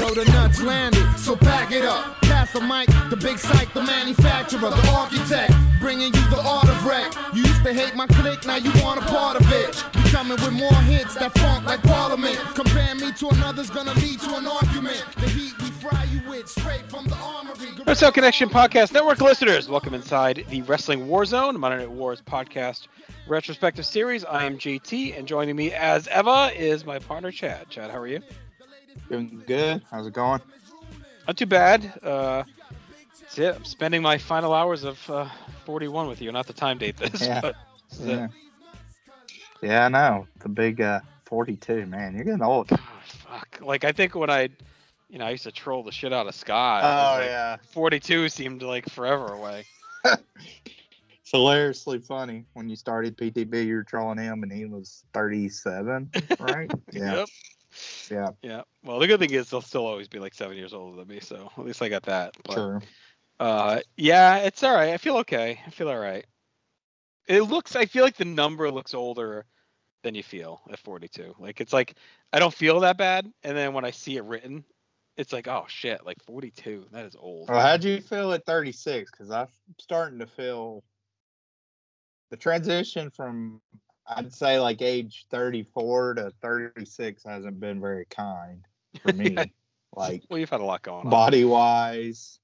yo, the nuts landed, so pack it up. Pass the mic, the big psych, the manufacturer, the architect, bringing you the art of wreck. You used to hate my clique, now you want a part of it. We coming with more hits that funk like Parliament. Compare me to another's gonna lead to an argument. The heat we fry you with, straight from the armory. Wrestle Connection Podcast Network listeners, welcome inside the Wrestling War Zone, Monday Night Wars podcast retrospective series. I am JT, and joining me as ever is my partner Chad. Chad, how are you? Doing good. How's it going? Not too bad. That's it. I'm spending my final hours of 41 with you. Not the time date this. Yeah. But yeah, I know. The big 42, man. You're getting old. Oh, fuck. Like, I think when I used to troll the shit out of Scott. Oh, like, yeah. 42 seemed like forever away. It's hilariously funny. When you started PTB, you were trolling him, and he was 37, right? Yeah. Yep. Yeah. Yeah. Well, the good thing is they'll still always be like 7 years older than me, so at least I got that. But, sure. Yeah, it's all right. I feel okay. I feel all right. I feel like the number looks older than you feel at 42. Like, it's like I don't feel that bad, and then when I see it written, it's like, oh shit, like 42. That is old. Well, how'd you feel at 36? Because I'm starting to feel the transition from, I'd say, like age 34 to 36 hasn't been very kind for me. Yeah. Like, well, you've had a lot going on, body wise,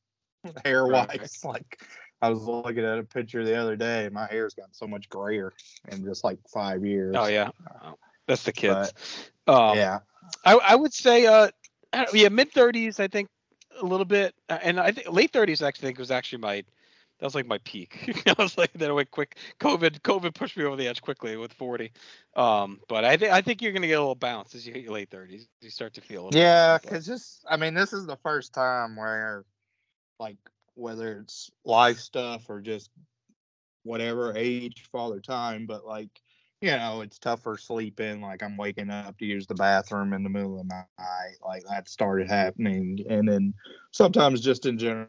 hair wise. Right. Like, I was looking at a picture the other day. My hair's gotten so much grayer in just like 5 years. Oh yeah, that's the kids. But, yeah, I would say mid 30s. I think a little bit, and I think late 30s. I think was actually that was like my peak. I was like, then it went quick. COVID pushed me over the edge quickly with 40. But I think you're gonna get a little bounce as you hit your late 30s. You start to feel it. Yeah, because this is the first time where, like, whether it's life stuff or just whatever, age, father time, but like, it's tougher sleeping. Like, I'm waking up to use the bathroom in the middle of the night. Like, that started happening. And then sometimes just in general,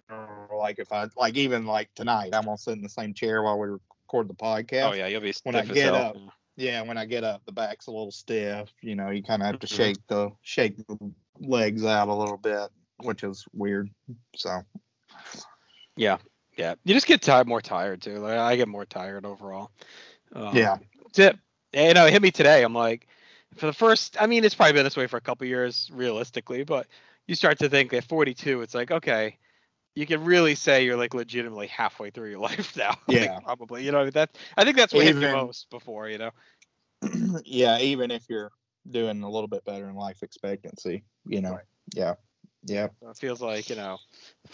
like, if I, like, even like tonight, I'm gonna sit in the same chair while we record the podcast. Oh yeah, you'll be stiff when I get up. Yeah, when I get up, the back's a little stiff. You kind of have to shake the legs out a little bit, which is weird. So. Yeah. You just get more tired too. Like, I get more tired overall. Yeah. Tip. It hit me today. I'm like, it's probably been this way for a couple years, realistically, but you start to think at 42, it's like, okay, you can really say you're like legitimately halfway through your life now. Yeah. Like, probably, I think that's what hit me most before, Yeah. Even if you're doing a little bit better in life expectancy, right. Yeah. Yeah. So it feels like, if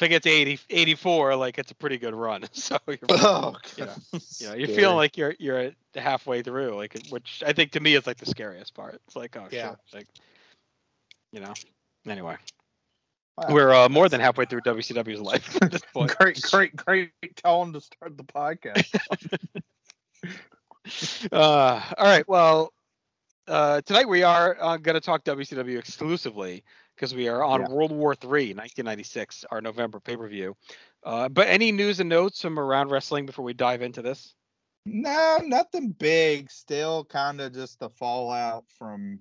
it gets to 84, like, it's a pretty good run. So you're, you're feeling like you're halfway through, like, which I think to me is like the scariest part. It's like, oh yeah. Shit. Like, anyway. Wow. We're more than halfway through WCW's life at this point. Great tone to start the podcast. All right. Well, tonight we are going to talk WCW exclusively, because we are on World War III, 1996, our November pay-per-view. But any news and notes from around wrestling before we dive into this? No, nothing big. Still kind of just the fallout from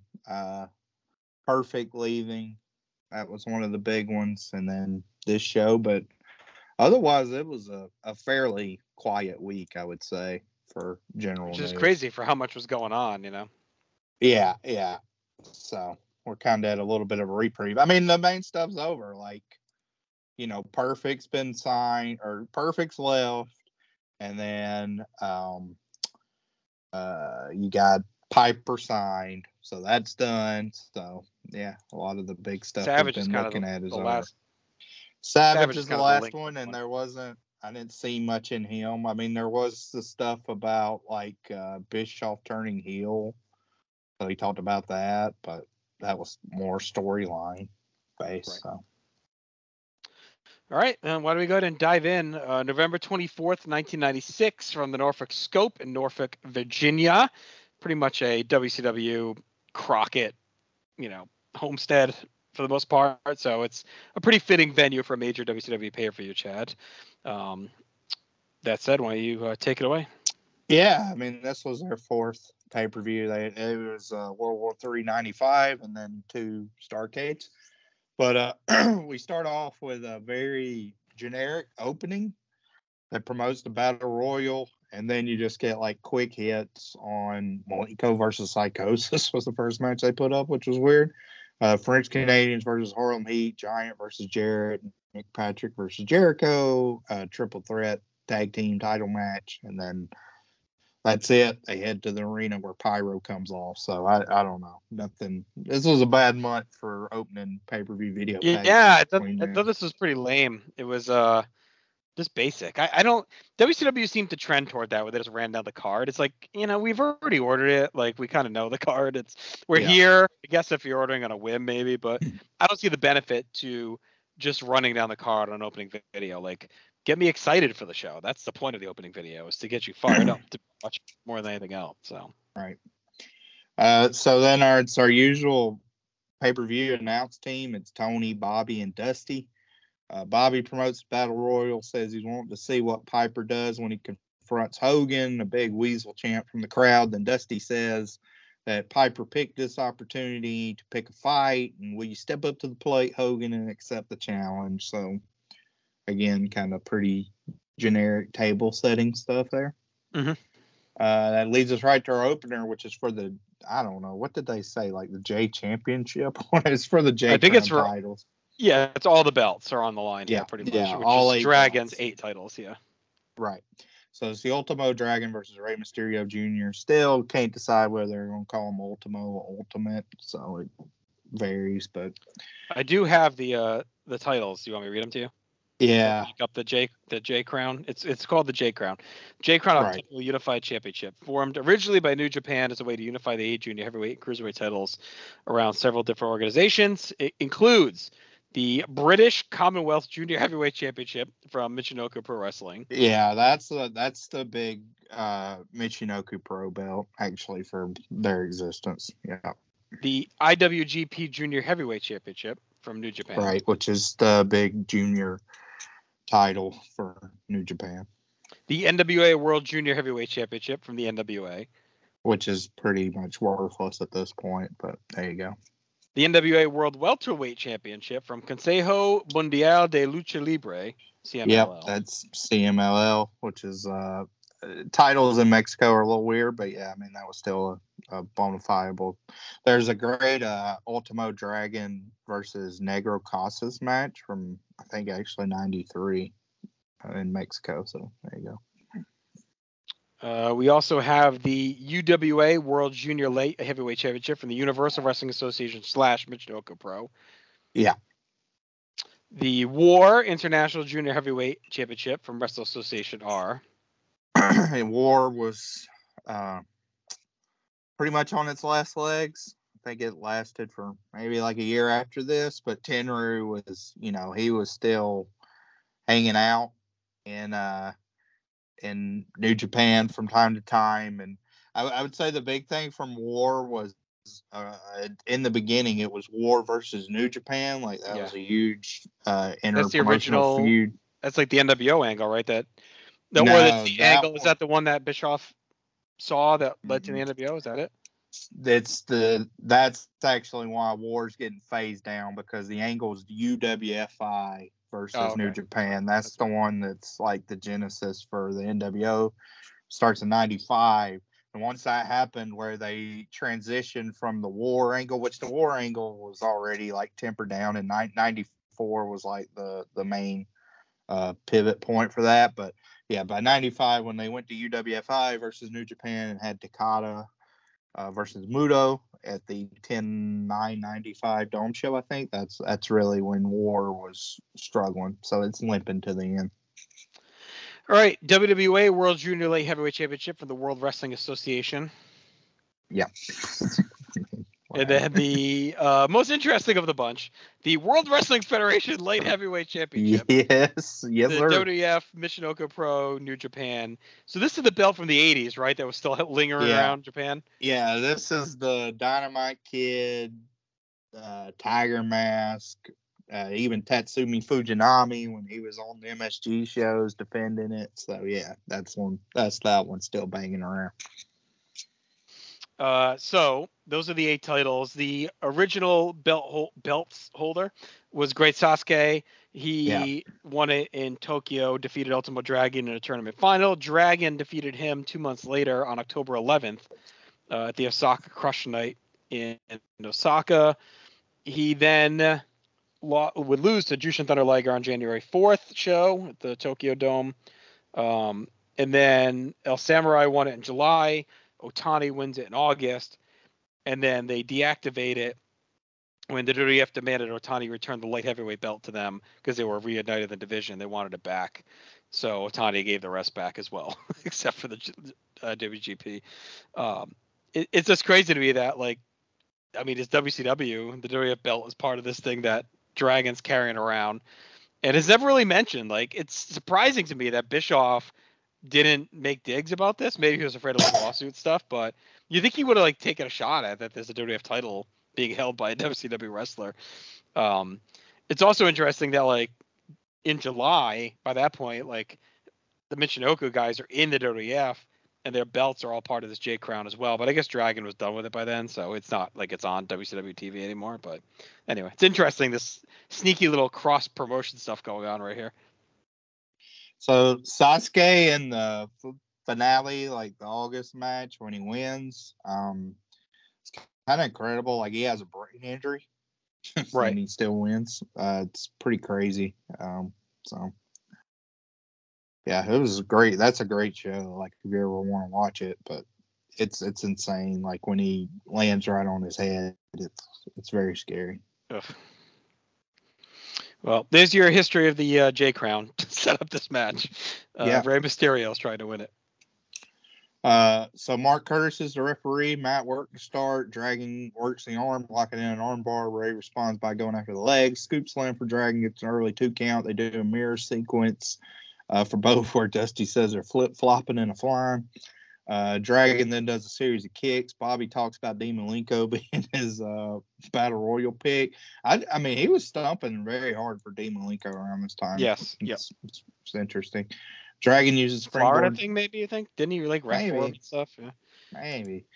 Perfect leaving. That was one of the big ones. And then this show. But otherwise, it was a fairly quiet week, I would say, for general news. Which is crazy for how much was going on, Yeah, yeah. So we're kind of at a little bit of a reprieve. I mean, the main stuff's over. Like, Perfect's been signed, or Perfect's left. And then you got Piper signed. So that's done. So, yeah, a lot of the big stuff Savage we've been looking at is over. Savage is the last one, and there wasn't, I didn't see much in him. I mean, there was the stuff about, like, Bischoff turning heel. So he talked about that, but that was more storyline based. Right. So. All right. Why don't we go ahead and dive in? November 24th, 1996, from the Norfolk Scope in Norfolk, Virginia. Pretty much a WCW Crockett, homestead for the most part. So it's a pretty fitting venue for a major WCW pay-per-view, Chad. That said, why don't you take it away? Yeah. I mean, this was their fourth pay-per-view. It was World War III 95, and then two Starcades. But we start off with a very generic opening that promotes the Battle Royal, and then you just get like quick hits on Malenko versus Psychosis was the first match they put up, which was weird. French Canadians versus Harlem Heat, Giant versus Jarrett, Nick Patrick versus Jericho, triple threat tag team title match, and then that's it. They head to the arena where Pyro comes off. So I don't know. Nothing. This was a bad month for opening pay-per-view video. Yeah, I thought this was pretty lame. It was just basic. I don't. WCW seemed to trend toward that where they just ran down the card. It's like, you know, we've already ordered it. Like, we kind of know the card. We're here. I guess if you're ordering on a whim, maybe. But I don't see the benefit to just running down the card on an opening video. Like, get me excited for the show. That's the point of the opening video, is to get you fired up to watch more than anything else. So right. So then it's our usual pay-per-view announce team. It's Tony, Bobby, and Dusty. Bobby promotes the Battle Royal, says he's wanting to see what Piper does when he confronts Hogan, a big weasel chant from the crowd. Then Dusty says that Piper picked this opportunity to pick a fight, and will you step up to the plate, Hogan, and accept the challenge? So again, kind of pretty generic table setting stuff there. Mm-hmm. That leads us right to our opener, which is for the, I don't know, what did they say? Like the J Championship? It's for the J Crown, I think it's for, titles. Yeah, it's all the belts are on the line. Yeah, here, pretty much. Yeah, which all is eight Dragon's belts. 8 titles, yeah. Right. So it's the Ultimo Dragon versus Rey Mysterio Jr. Still can't decide whether they're going to call him Ultimo or Ultimate, so it varies. But I do have the titles. Do you want me to read them to you? Yeah. Up the J Crown. It's called the J Crown. J Crown, right. Unified Championship, formed originally by New Japan as a way to unify the 8 junior heavyweight and cruiserweight titles around several different organizations. It includes the British Commonwealth Junior Heavyweight Championship from Michinoku Pro Wrestling. Yeah, that's the big Michinoku Pro belt actually for their existence. Yeah. The IWGP Junior Heavyweight Championship from New Japan. Right, which is the big junior title for New Japan. The NWA World Junior Heavyweight Championship from the NWA, which is pretty much worthless at this point, but there you go. The NWA World Welterweight Championship from Consejo Mundial de Lucha Libre, CMLL. Yeah, that's CMLL, which is titles in Mexico are a little weird, but yeah, I mean that was still a bona fiable. There's a great Ultimo Dragon versus Negro Casas match from I think actually 93 in Mexico. So there you go. We also have the UWA World Junior Light Heavyweight Championship from the Universal Wrestling Association / Michinoku Pro. Yeah. The WAR International Junior Heavyweight Championship from Wrestle Association R. And WAR was pretty much on its last legs. I think it lasted for maybe like a year after this, but Tenryu was, you know, he was still hanging out in New Japan from time to time. And I would say the big thing from WAR was in the beginning, it was WAR versus New Japan. Like that was a huge interpromotional feud. That's like the NWO angle, right? Is that the one that Bischoff saw that led to the NWO? Is that it? That's actually why WAR's getting phased down, because the angle's UWFI versus New Japan. That's the one that's like the genesis for the NWO. Starts in 95. And once that happened, where they transitioned from the WAR angle, which the WAR angle was already like tempered down in 94 was like the main pivot point for that. But yeah, by 95, when they went to UWFI versus New Japan and had Takada versus Muto at the 10/9/95 Dome Show, I think that's really when WAR was struggling. So it's limping to the end. All right, WWA World Junior Light Heavyweight Championship for the World Wrestling Association. Yeah. And then the most interesting of the bunch, the World Wrestling Federation Light Heavyweight Championship. Yes, the WWF, Michinoku Pro, New Japan. So this is the belt from the 80s, right? That was still lingering around Japan. Yeah, this is the Dynamite Kid, Tiger Mask, even Tatsumi Fujinami when he was on the MSG shows defending it. So yeah, that's that one's still banging around. So those are the 8 titles. The original belt holder was Great Sasuke. He won it in Tokyo, defeated Ultimo Dragon in a tournament final. Dragon defeated him 2 months later on October 11th at the Osaka Crush Night in Osaka. He then would lose to Jushin Thunder Liger on January 4th show at the Tokyo Dome. And then El Samurai won it in July. Otani wins it in August. And then they deactivate it when the WWF demanded Otani return the light heavyweight belt to them because they were reunited in the division. They wanted it back. So Otani gave the rest back as well, except for the WGP. It's just crazy to me that, like, I mean, it's WCW. The WWF belt is part of this thing that Dragon's carrying around. And it's never really mentioned. Like, it's surprising to me that Bischoff didn't make digs about this. Maybe he was afraid of lawsuit stuff, but you think he would have, like, taken a shot at that there's a WWF title being held by a WCW wrestler. It's also interesting that, like, in July, by that point, like, the Michinoku guys are in the WWF and their belts are all part of this J Crown as well. But I guess Dragon was done with it by then, so it's not like it's on WCW TV anymore. But anyway, it's interesting, this sneaky little cross promotion stuff going on right here. So Sasuke in the finale, like the August match when he wins, it's kind of incredible. Like, he has a brain injury, right? And he still wins. It's pretty crazy. So yeah, it was great. That's a great show. Like, if you ever want to watch it, but it's insane. Like, when he lands right on his head, it's very scary. Ugh. Well, there's your history of the J Crown to set up this match. Rey Mysterio is trying to win it. So Mark Curtis is the referee. Matt worked the start. Dragon works the arm, locking in an arm bar. Rey responds by going after the legs. Scoop slam for Dragon. Gets an early 2 count. They do a mirror sequence for both, where Dusty says they're flip-flopping and a flying. Dragon then does a series of kicks. Bobby talks about Dean Malenko being his Battle Royal pick. I mean, he was stomping very hard for Dean Malenko around this time. Yes. Yes. It's interesting. Dragon uses springboard. Florida thing, maybe, you think? Didn't he, like, wrestle and stuff? Yeah. Maybe.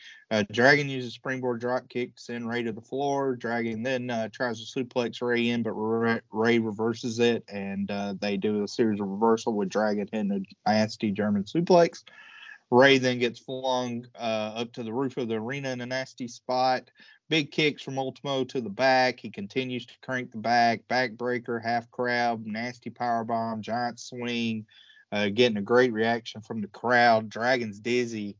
Dragon uses springboard drop kick to send Rey to the floor. Dragon then tries to suplex Rey in, but Rey reverses it, and they do a series of reversal with Dragon hitting a nasty German suplex. Rey then gets flung up to the roof of the arena in a nasty spot. Big kicks from Ultimo to the back. He continues to crank the back. Backbreaker, half crab, nasty powerbomb, giant swing. Getting a great reaction from the crowd. Dragon's dizzy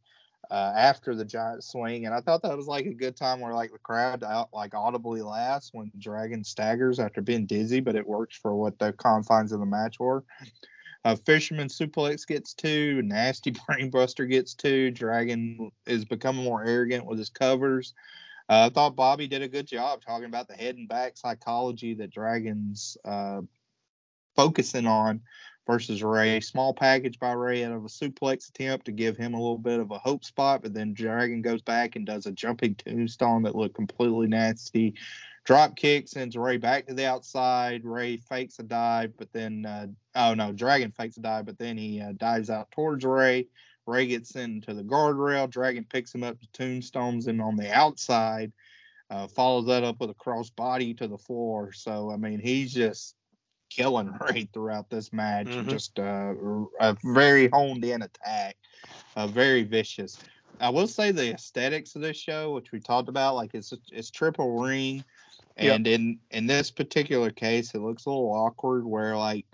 after the giant swing. And I thought that was, like, a good time where, like, the crowd audibly laughs when Dragon staggers after being dizzy, but it works for what the confines of the match were. Fisherman suplex gets 2. Nasty brainbuster gets 2. Dragon is becoming more arrogant with his covers. I thought Bobby did a good job talking about the head and back psychology that Dragon's focusing on versus Rey. Small package by Rey out of a suplex attempt to give him a little bit of a hope spot, but then Dragon goes back and does a jumping tombstone that looked completely nasty. Drop kick sends Rey back to the outside. Rey fakes a dive, but then Dragon fakes a dive, but then he dives out towards Rey. Rey gets sent to the guardrail. Dragon picks him up to tombstones him on the outside. Follows that up with a crossbody to the floor. So, I mean, he's just killing Rey throughout this match. Mm-hmm. Just a very honed in attack. Very vicious. I will say the aesthetics of this show, which we talked about, like, it's triple ring. And in this particular case, it looks a little awkward where, like,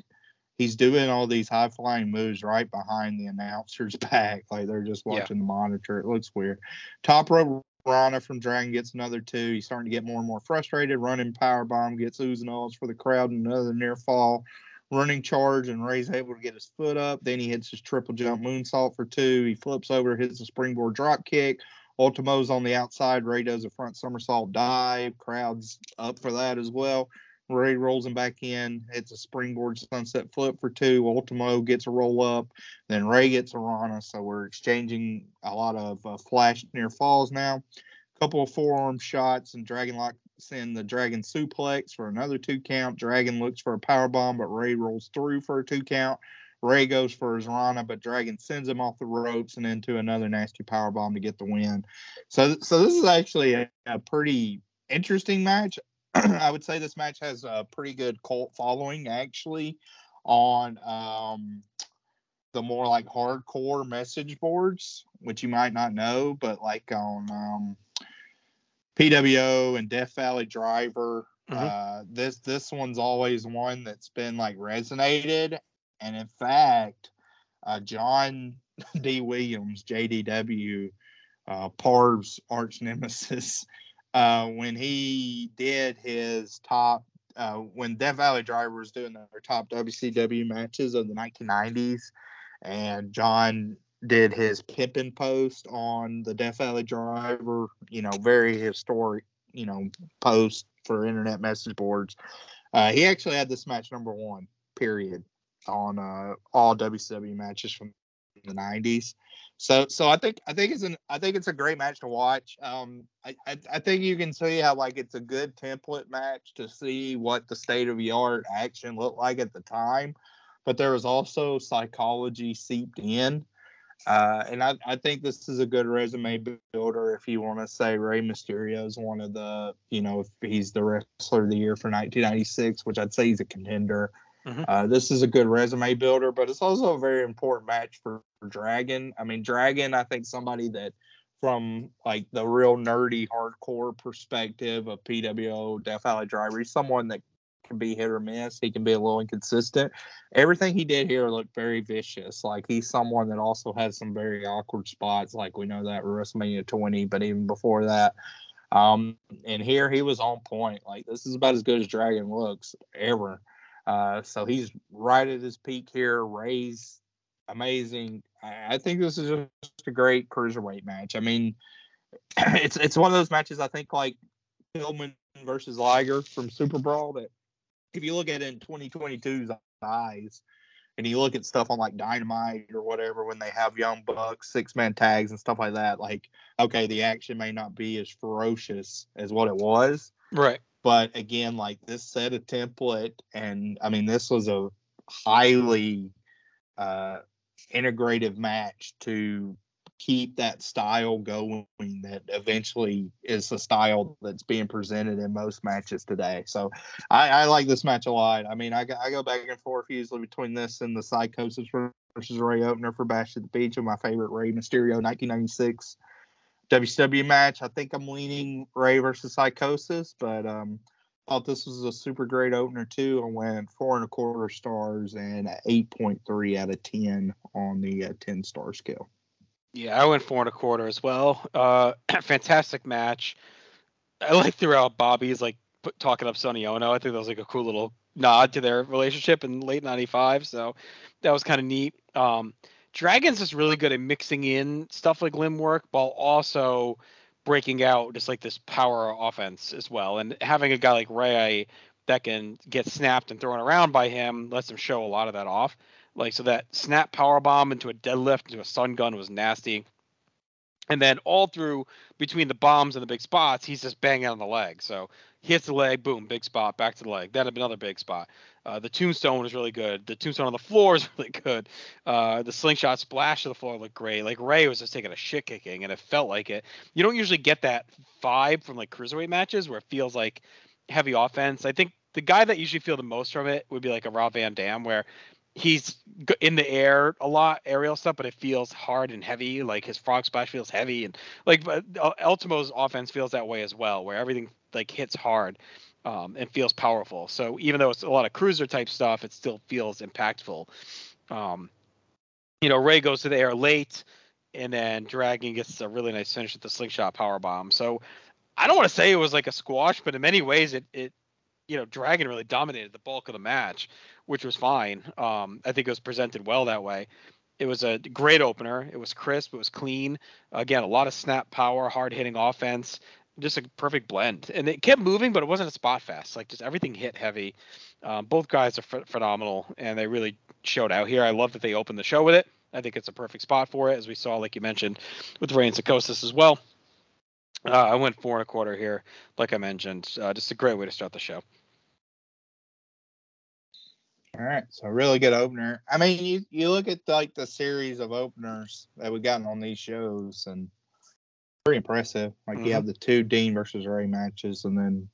he's doing all these high-flying moves right behind the announcer's back. Like, they're just watching the monitor. It looks weird. Top rope Rana from Dragon gets another 2. He's starting to get more and more frustrated. Running powerbomb gets oozing alls for the crowd. Another near fall. Running charge, and Rey's able to get his foot up. Then he hits his triple jump moonsault for 2. He flips over, hits a springboard drop kick. Ultimo's on the outside. Rey does a front somersault dive. Crowd's up for that as well. Rey rolls him back in. It's a springboard sunset flip for 2. Ultimo gets a roll up. Then Rey gets a Rana. So we're exchanging a lot of flash near falls now. A couple of forearm shots, and Dragon locks in the Dragon suplex for another 2 count. Dragon looks for a powerbomb, but Rey rolls through for a 2 count. Ray goes for his Rana, but Dragon sends him off the ropes and into another nasty powerbomb to get the win. So this is actually a pretty interesting match. I would say this match has a pretty good cult following, actually, on the more like hardcore message boards, which you might not know, but like on PWO and Death Valley Driver. This one's always one that's been like resonated. And in fact, John D. Williams, JDW, Parv's arch nemesis, when he did his top, when Death Valley Driver was doing their top WCW matches of the 1990s, and John did his pimpin' post on the Death Valley Driver, you know, very historic, you know, post for internet message boards. He actually had this match number one, period, on all WCW matches from the 90s. So I think it's a great match to watch. I think you can see how like it's a good template match to see what the state of the art action looked like at the time, but there was also psychology seeped in. And I think this is a good resume builder if you want to say Rey Mysterio is one of the, you know, if he's the wrestler of the year for 1996, which I'd say he's a contender. This is a good resume builder, but it's also a very important match for Dragon. I mean, Dragon, I think somebody that from like the real nerdy hardcore perspective of PWO, Death Valley Driver, he's someone that can be hit or miss. He can be a little inconsistent. Everything he did here looked very vicious. Like he's someone that also has some very awkward spots. Like we know that WrestleMania 20, but even before that. And here he was on point. Like this is about as good as Dragon looks ever. So he's right at his peak here. Ray's amazing. I think this is just a great cruiserweight match. I mean, it's one of those matches, I think, like Pillman versus Liger from Super Brawl, that if you look at it in 2022's eyes and you look at stuff on like Dynamite or whatever, when they have Young Bucks, six-man tags and stuff like that, like, okay, the action may not be as ferocious as what it was. Right. But again, like this set a template, and I mean, this was a highly integrative match to keep that style going that eventually is the style that's being presented in most matches today. So I like this match a lot. I mean, I go back and forth usually between this and the Psychosis versus Rey opener for Bash at the Beach, and my favorite Rey Mysterio 1996. WCW match. I think I'm leaning Rey versus Psychosis, but thought this was a super great opener too. I went 4.25 stars and 8.3 out of 10 on the 10 star scale. Yeah, I went 4.25 as well. Fantastic match. I like throughout Bobby's like talking up Sonny Ono. I think that was like a cool little nod to their relationship in late '95. So that was kind of neat. Dragon's is really good at mixing in stuff like limb work while also breaking out just like this power offense as well. And having a guy like Rey that can get snapped and thrown around by him lets him show a lot of that off. Like, so that snap power bomb into a deadlift into a sun gun was nasty. And then all through between the bombs and the big spots, he's just banging on the leg. So he hits the leg, boom, big spot, back to the leg. Then another big spot. The tombstone was really good. The tombstone on the floor is really good. The slingshot splash to the floor looked great. Like, Rey was just taking a shit kicking, and it felt like it. You don't usually get that vibe from, like, cruiserweight matches where it feels like heavy offense. I think the guy that usually feel the most from it would be, like, a Rob Van Dam, where he's in the air a lot, aerial stuff, but it feels hard and heavy. Like, his frog splash feels heavy. And, like, Ultimo's offense feels that way as well, where everything, like, hits hard. And feels powerful. So even though it's a lot of cruiser type stuff, it still feels impactful. You know, Rey goes to the air late, and then Dragon gets a really nice finish with the slingshot powerbomb. So I don't want to say it was like a squash, but in many ways it you know, Dragon really dominated the bulk of the match, which was fine. I think it was presented well that way. It was a great opener. It was crisp. It was clean. Again, a lot of snap power, hard hitting offense. Just a perfect blend, and it kept moving, but it wasn't a spot fest. Like, just everything hit heavy. Both guys are phenomenal, and they really showed out here. I love that they opened the show with it. I think it's a perfect spot for it, as we saw, like you mentioned, with Rey and Psychosis as well. I went 4.25 here, like I mentioned. Just a great way to start the show. All right, so really good opener. I mean, you look at like the series of openers that we've gotten on these shows, and pretty impressive. Like you have the two Dean versus Rey matches, and then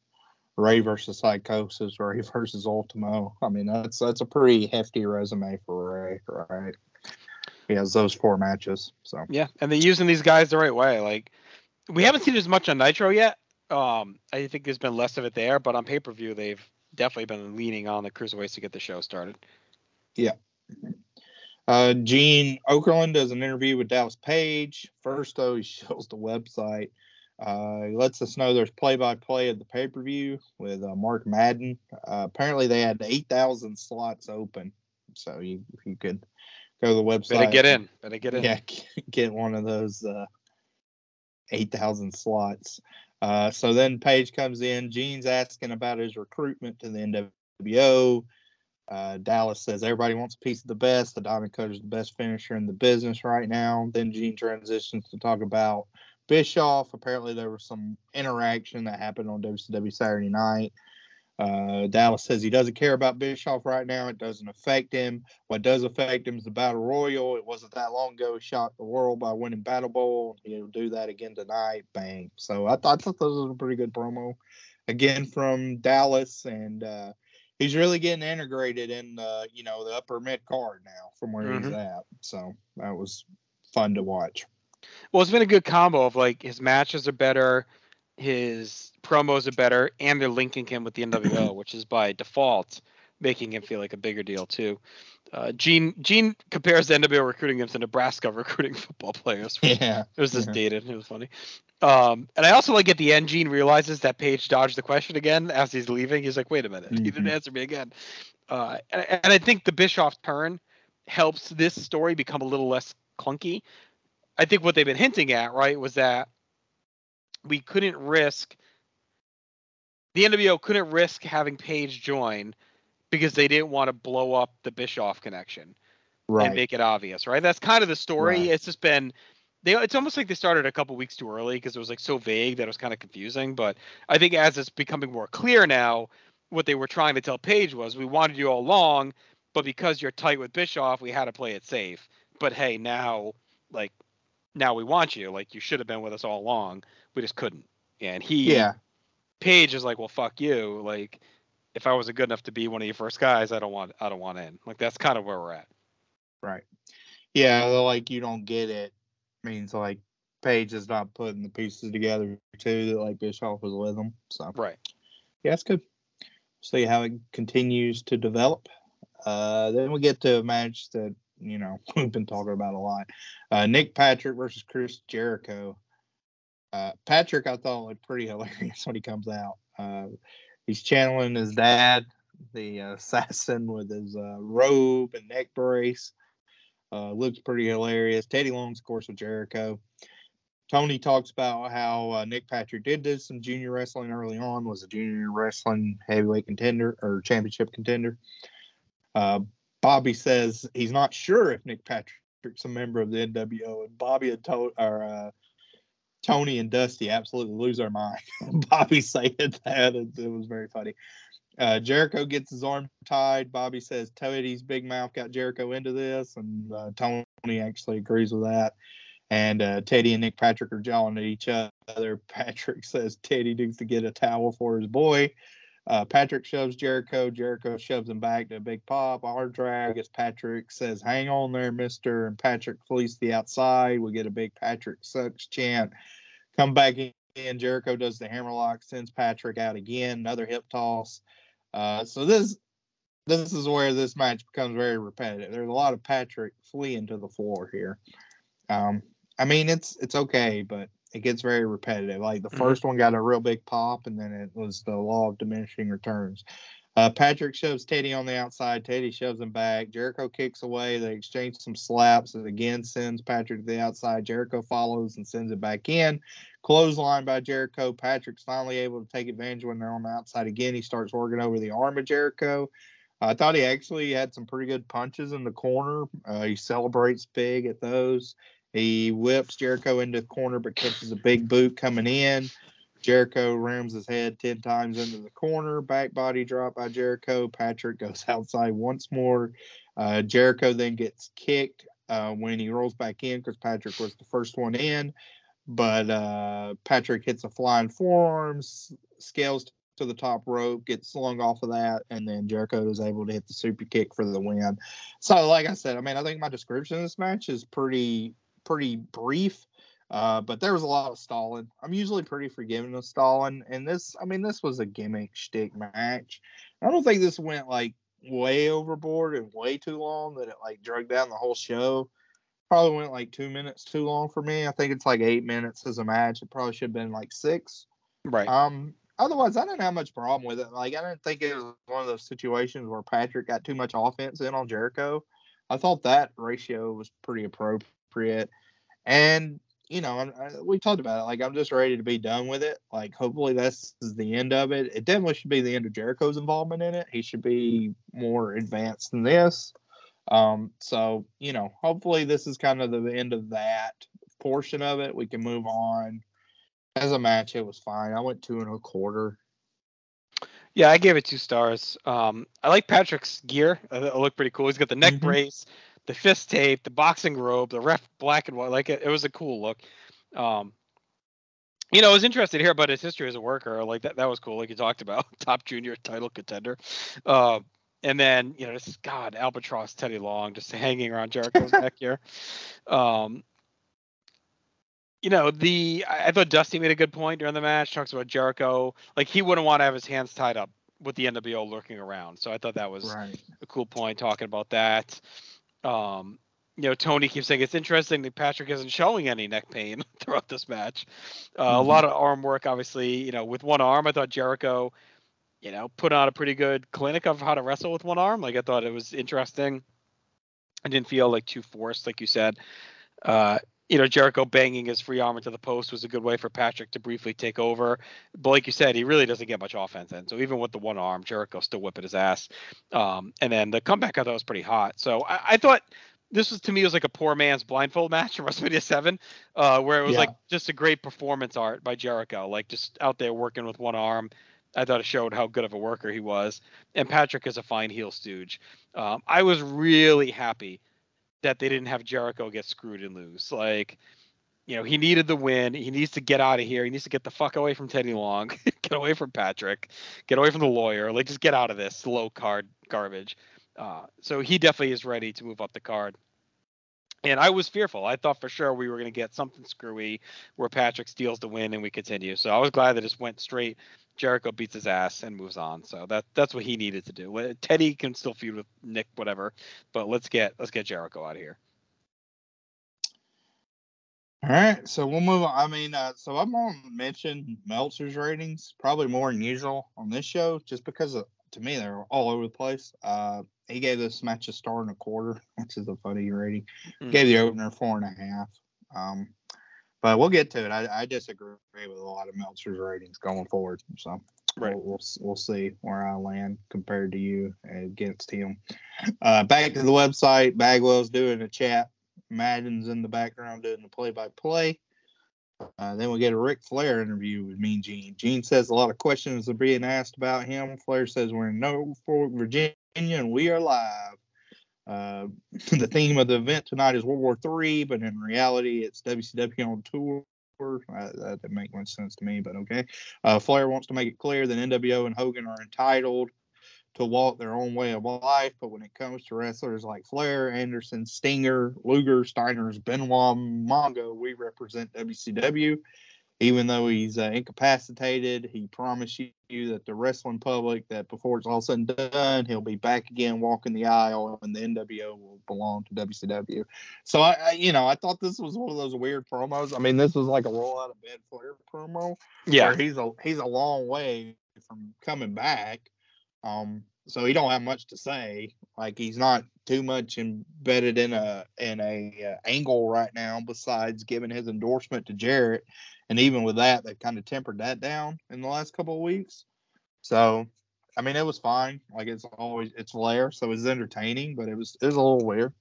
Rey versus Psychosis, Rey versus Ultimo. I mean, that's a pretty hefty resume for Rey, right? He has those four matches. So yeah, and they're using these guys the right way. Like we haven't seen as much on Nitro yet. I think there's been less of it there, but on pay-per-view, they've definitely been leaning on the cruiserweights to get the show started. Yeah. Gene Okerlund does an interview with Dallas Page. First, though, he shows the website. He lets us know there's play-by-play of the pay-per-view with Mark Madden. Apparently, they had 8,000 slots open, so you could go to the website. Better get in. Yeah, get one of those 8,000 slots. So then Paige comes in. Gene's asking about his recruitment to the NWO. Dallas says everybody wants a piece of the best. The Diamond Cutter is the best finisher in the business right now. Then Gene transitions to talk about Bischoff. Apparently there was some interaction that happened on WCW Saturday night. Dallas says he doesn't care about Bischoff right now. It doesn't affect him. What does affect him is the Battle Royal. It wasn't that long ago. He shocked the world by winning Battle Bowl. He'll do that again tonight. Bang. So I thought this was a pretty good promo. Again, from Dallas. And he's really getting integrated in, the upper mid card now from where he's at. So that was fun to watch. Well, it's been a good combo of, like, his matches are better. His promos are better, and they're linking him with the NWO, which is by default making him feel like a bigger deal too. Gene compares the NWO recruiting him to Nebraska recruiting football players. Yeah, it was just dated. It was funny. And I also like at the end, Gene realizes that Paige dodged the question again as he's leaving. He's like, "Wait a minute, he didn't answer me again." And I think the Bischoff turn helps this story become a little less clunky. I think what they've been hinting at, right, was that we couldn't risk the NWO couldn't risk having Paige join because they didn't want to blow up the Bischoff connection and make it obvious, right? That's kind of the story. Right. It's just been it's almost like they started a couple weeks too early because it was like so vague that it was kind of confusing. But I think as it's becoming more clear now, what they were trying to tell Paige was we wanted you all along, but because you're tight with Bischoff, we had to play it safe. But hey, now we want you. Like, you should have been with us all along. We just couldn't. And Paige is like, well, fuck you. Like, if I wasn't good enough to be one of your first guys, I don't want in. Like, that's kind of where we're at. Right. Yeah. Like, you don't get it means like Paige is not putting the pieces together too, that like Bischoff was with them. So, right. Yeah, that's good. See how it continues to develop. Then we get to a match that, we've been talking about a lot. Nick Patrick versus Chris Jericho. Patrick, I thought, looked pretty hilarious when he comes out. He's channeling his dad, the assassin, with his robe and neck brace. Looks pretty hilarious. Teddy Long's, of course, with Jericho. Tony talks about how Nick Patrick did some junior wrestling early on, was a junior wrestling heavyweight contender or championship contender. Bobby says he's not sure if Nick Patrick's a member of the NWO, and Bobby had told Tony and Dusty absolutely lose their mind. Bobby said that. It was very funny. Jericho gets his arm tied. Bobby says Teddy's big mouth got Jericho into this, and Tony actually agrees with that. And Teddy and Nick Patrick are jawing at each other. Patrick says Teddy needs to get a towel for his boy. Patrick shoves Jericho. Jericho shoves him back to a big pop. Our drag as Patrick says, hang on there, mister. And Patrick flees the outside. We get a big Patrick sucks chant. Come back in. Jericho does the hammerlock, sends Patrick out again. Another hip toss. So this is where this match becomes very repetitive. There's a lot of Patrick fleeing to the floor here. I mean, it's okay, but it gets very repetitive. Like the first one got a real big pop, and then it was the law of diminishing returns. Patrick shoves Teddy on the outside. Teddy shoves him back. Jericho kicks away. They exchange some slaps. It again sends Patrick to the outside. Jericho follows and sends it back in. Clothesline by Jericho. Patrick's finally able to take advantage when they're on the outside again. He starts working over the arm of Jericho. I thought he actually had some pretty good punches in the corner. He celebrates big at those. He whips Jericho into the corner, but catches a big boot coming in. Jericho rams his head 10 times into the corner. Back body drop by Jericho. Patrick goes outside once more. Jericho then gets kicked when he rolls back in because Patrick was the first one in. But Patrick hits a flying forearm, scales to the top rope, gets slung off of that, and then Jericho is able to hit the super kick for the win. So, like I said, I mean, I think my description of this match is pretty brief. But there was a lot of stalling. I'm usually pretty forgiving of stalling. And this, I mean, this was a gimmick shtick match. I don't think this went, like, way overboard and way too long that it, like, dragged down the whole show. Probably went, like, 2 minutes too long for me. I think it's, like, 8 minutes as a match. It probably should have been, like, 6. Right. Otherwise, I didn't have much problem with it. Like, I didn't think it was one of those situations where Patrick got too much offense in on Jericho. I thought that ratio was pretty appropriate. And... you know, we talked about it. Like, I'm just ready to be done with it. Like, hopefully this is the end of it. It definitely should be the end of Jericho's involvement in it. He should be more advanced than this. So, you know, hopefully this is kind of the end of that portion of it. We can move on. As a match, it was fine. I went 2.25. Yeah, I gave it 2 stars. I like Patrick's gear. It looked pretty cool. He's got the neck brace, the fist tape, the boxing robe, the ref black and white. Like, it was a cool look. You know, I was interested to hear about his history as a worker. Like, that was cool. Like you talked about, top junior title contender. And then, you know, this God, Albatross Teddy Long just hanging around Jericho's neck here. You know, I thought Dusty made a good point during the match. Talks about Jericho. Like, he wouldn't want to have his hands tied up with the NWO lurking around. So I thought that was a cool point talking about that. You know, Tony keeps saying it's interesting that Patrick isn't showing any neck pain throughout this match. A lot of arm work, obviously, you know, with one arm. I thought Jericho, you know, put on a pretty good clinic of how to wrestle with one arm. Like, I thought it was interesting. I didn't feel like too forced, like you said. You know, Jericho banging his free arm into the post was a good way for Patrick to briefly take over. But like you said, he really doesn't get much offense in. So even with the one arm, Jericho's still whipping his ass. And then the comeback, I thought was pretty hot. So I thought this was, to me, was like a poor man's blindfold match from WrestleMania 7, where it was like just a great performance art by Jericho, like just out there working with one arm. I thought it showed how good of a worker he was. And Patrick is a fine heel stooge. I was really happy that they didn't have Jericho get screwed and lose. Like, you know, he needed the win. He needs to get out of here. He needs to get the fuck away from Teddy Long, get away from Patrick, get away from the lawyer. Like, just get out of this low card garbage. So he definitely is ready to move up the card. And I was fearful. I thought for sure we were going to get something screwy where Patrick steals the win and we continue. So I was glad that it just went straight. Jericho beats his ass and moves on. So that's what he needed to do. Teddy can still feud with Nick, whatever, but let's get Jericho out of here. All right, so we'll move on. I mean, so I'm going to mention Meltzer's ratings, probably more than usual on this show, just because to me they're all over the place. He gave this match a 1.25, which is a funny rating. Gave the opener 4.5. But we'll get to it. I disagree with a lot of Meltzer's ratings going forward. So we'll see where I land compared to you against him. Back to the website. Bagwell's doing a chat. Madden's in the background doing the play-by-play. Then we get a Ric Flair interview with Mean Gene. Gene says a lot of questions are being asked about him. Flair says we're in Norfolk, Virginia, and we are live. The theme of the event tonight is World War III, but in reality, it's WCW on tour. That didn't make much sense to me, but okay. Flair wants to make it clear that NWO and Hogan are entitled to walk their own way of life, but when it comes to wrestlers like Flair, Anderson, Stinger, Luger, Steiners, Benoit, Mongo, we represent WCW. Even though he's incapacitated, he promised you that the wrestling public, that before it's all said and done, he'll be back again walking the aisle and the NWO will belong to WCW. So, I thought this was one of those weird promos. I mean, this was like a roll out of bed Flair promo. Yeah. Where he's a long way from coming back. So he don't have much to say. Like, he's not too much embedded in a angle right now besides giving his endorsement to Jarrett. And even with that, they've kind of tempered that down in the last couple of weeks. So, I mean, it was fine. Like, it's Flair, so it was entertaining, but it was a little weird.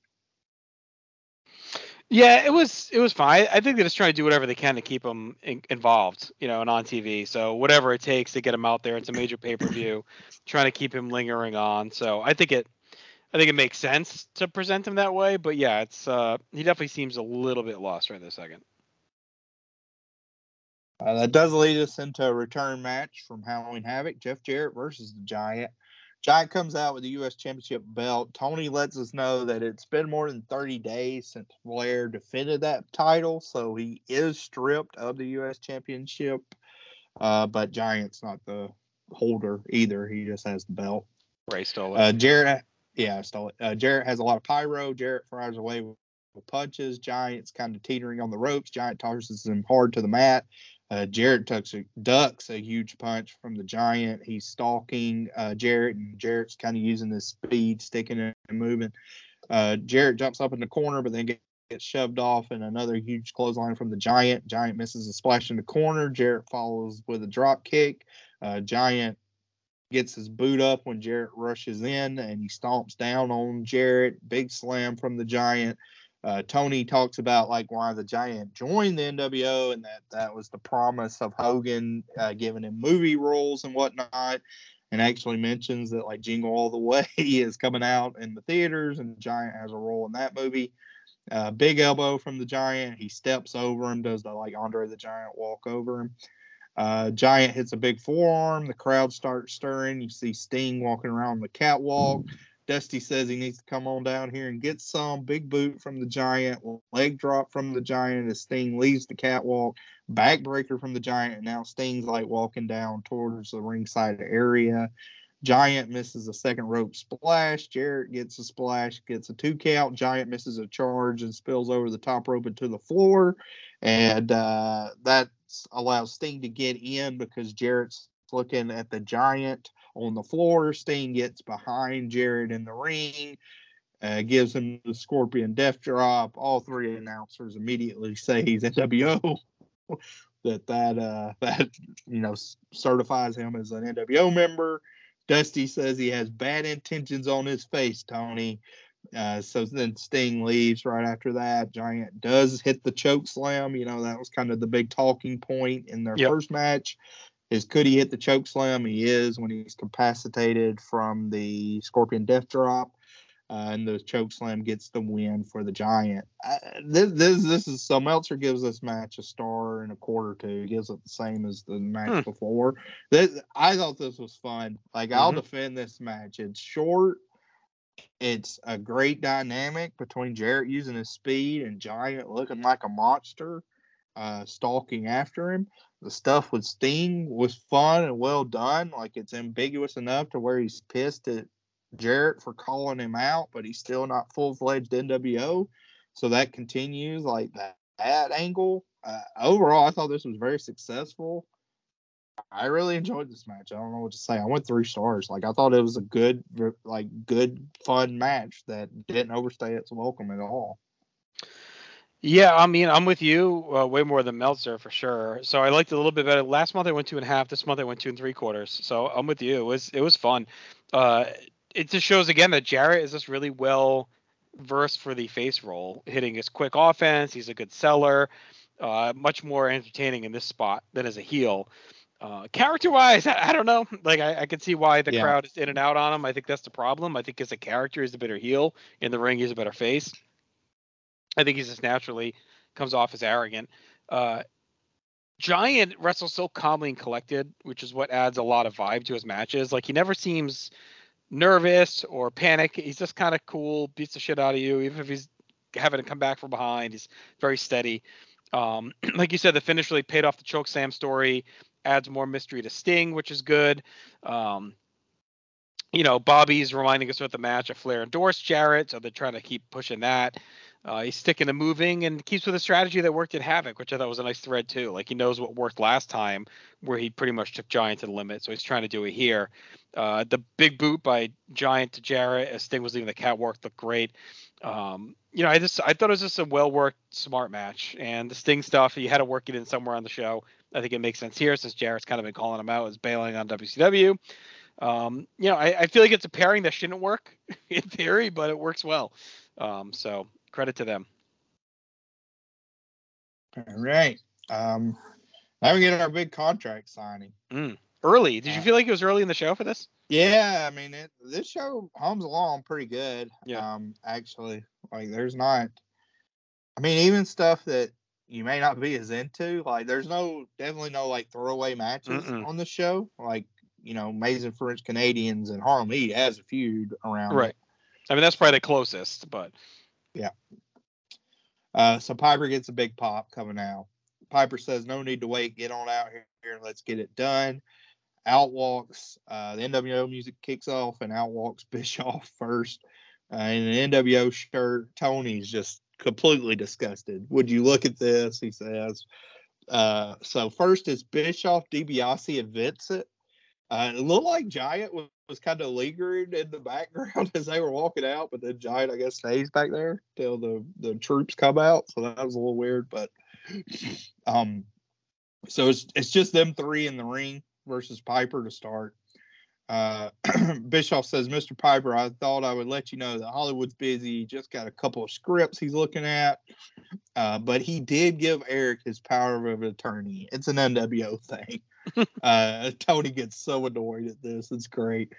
Yeah, it was fine. I think they're just trying to do whatever they can to keep them involved, you know, and on TV. So whatever it takes to get him out there. It's a major pay-per-view, trying to keep him lingering on. So I think it makes sense to present him that way. But yeah, it's he definitely seems a little bit lost right this second. That does lead us into a return match from Halloween Havoc, Jeff Jarrett versus the Giant. Giant comes out with the U.S. Championship belt. Tony lets us know that it's been more than 30 days since Flair defended that title, so he is stripped of the U.S. Championship. But Giant's not the holder either. He just has the belt. Ray stole it. Jarrett stole it. Jarrett has a lot of pyro. Jarrett fires away with punches. Giant's kind of teetering on the ropes. Giant tosses him hard to the mat. Jarrett ducks a huge punch from the Giant. He's stalking Jarrett, and Jarrett's kind of using his speed, sticking it and moving. Jarrett jumps up in the corner, but then gets shoved off, and another huge clothesline from the Giant. Giant misses a splash in the corner. Jarrett follows with a drop kick. Giant gets his boot up when Jarrett rushes in, and he stomps down on Jarrett. Big slam from the Giant. Tony talks about like why the Giant joined the NWO and that was the promise of Hogan giving him movie roles and whatnot, and actually mentions that like Jingle All the Way is coming out in the theaters and the Giant has a role in that movie. Big elbow from the Giant. He steps over him, does the like Andre the Giant walk over him. Giant hits a big forearm. The crowd starts stirring. You see Sting walking around the catwalk. Dusty says he needs to come on down here and get some. Big boot from the Giant, leg drop from the Giant as Sting leaves the catwalk, backbreaker from the Giant, and now Sting's like walking down towards the ringside area. Giant misses a second rope splash. Jarrett gets a splash, gets a 2 count. Giant misses a charge and spills over the top rope into the floor, and that allows Sting to get in because Jarrett's looking at the Giant on the floor. Sting gets behind Jarrett in the ring, gives him the Scorpion Death Drop. All three announcers immediately say he's NWO. that certifies him as an NWO member. Dusty says he has bad intentions on his face, Tony. So then Sting leaves right after that. Giant does hit the choke slam. You know, that was kind of the big talking point in their first match. Is could he hit the choke slam? He is when he's incapacitated from the Scorpion Death Drop, and the choke slam gets the win for the Giant. This is so Meltzer gives this match a 1.25 stars to. He gives it the same as the match before. I thought this was fun. Like I'll defend this match. It's short. It's a great dynamic between Jarrett using his speed and Giant looking like a monster, stalking after him. The stuff with Sting was fun and well done. Like, it's ambiguous enough to where he's pissed at Jarrett for calling him out, but he's still not full-fledged NWO. So that continues, like, that angle. Overall, I thought this was very successful. I really enjoyed this match. I don't know what to say. I went 3 stars. Like, I thought it was a good, fun match that didn't overstay its welcome at all. Yeah, I mean, I'm with you way more than Meltzer for sure. So I liked it a little bit better. Last month I went 2.5. This month I went 2.75. So I'm with you. It was fun. It just shows again that Jarrett is just really well versed for the face role, hitting his quick offense. He's a good seller, much more entertaining in this spot than as a heel. Character-wise, I don't know. Like I can see why the crowd is in and out on him. I think that's the problem. I think as a character, he's a better heel. In the ring, he's a better face. I think he just naturally comes off as arrogant. Giant wrestles so calmly and collected, which is what adds a lot of vibe to his matches. Like, he never seems nervous or panic. He's just kind of cool, beats the shit out of you. Even if he's having to come back from behind, he's very steady. Like you said, the finish really paid off the choke slam story, adds more mystery to Sting, which is good. You know, Bobby's reminding us about the match of Flair endorsed Jarrett, so they're trying to keep pushing that. He's sticking to moving and keeps with a strategy that worked at Havoc, which I thought was a nice thread too. Like, he knows what worked last time, where he pretty much took Giant to the limit, so he's trying to do it here. The big boot by Giant to Jarrett as Sting was leaving the catwalk looked great. I thought it was just a well-worked, smart match. And the Sting stuff, you had to work it in somewhere on the show. I think it makes sense here since Jarrett's kind of been calling him out as bailing on WCW. I feel like it's a pairing that shouldn't work in theory, but it works well. So credit to them. All right. Now we get our big contract signing. Early. Did you feel like it was early in the show for this? Yeah, I mean, this show hums along pretty good. Yeah. Actually, like, there's not. I mean, even stuff that you may not be as into, like, there's definitely no like throwaway matches on the show. Like, you know, Amazing French Canadians and Harlem Heat has a feud around. Right. I mean, that's probably the closest, but. Yeah. So Piper gets a big pop coming out. Piper says, no need to wait. Get on out here and let's get it done. Out walks, the NWO music kicks off, and out walks Bischoff first. In an NWO shirt, Tony's just completely disgusted. Would you look at this, he says. So first is Bischoff, DiBiase, and Vincent. It looked like Giant was kind of lingering in the background as they were walking out, but then Giant, I guess, stays back there till the troops come out. So that was a little weird, but so it's just them three in the ring versus Piper to start. Bischoff says, Mr. Piper, I thought I would let you know that Hollywood's busy. Just got a couple of scripts he's looking at. But he did give Eric his power of attorney. It's an NWO thing. Tony gets so annoyed at this. It's great.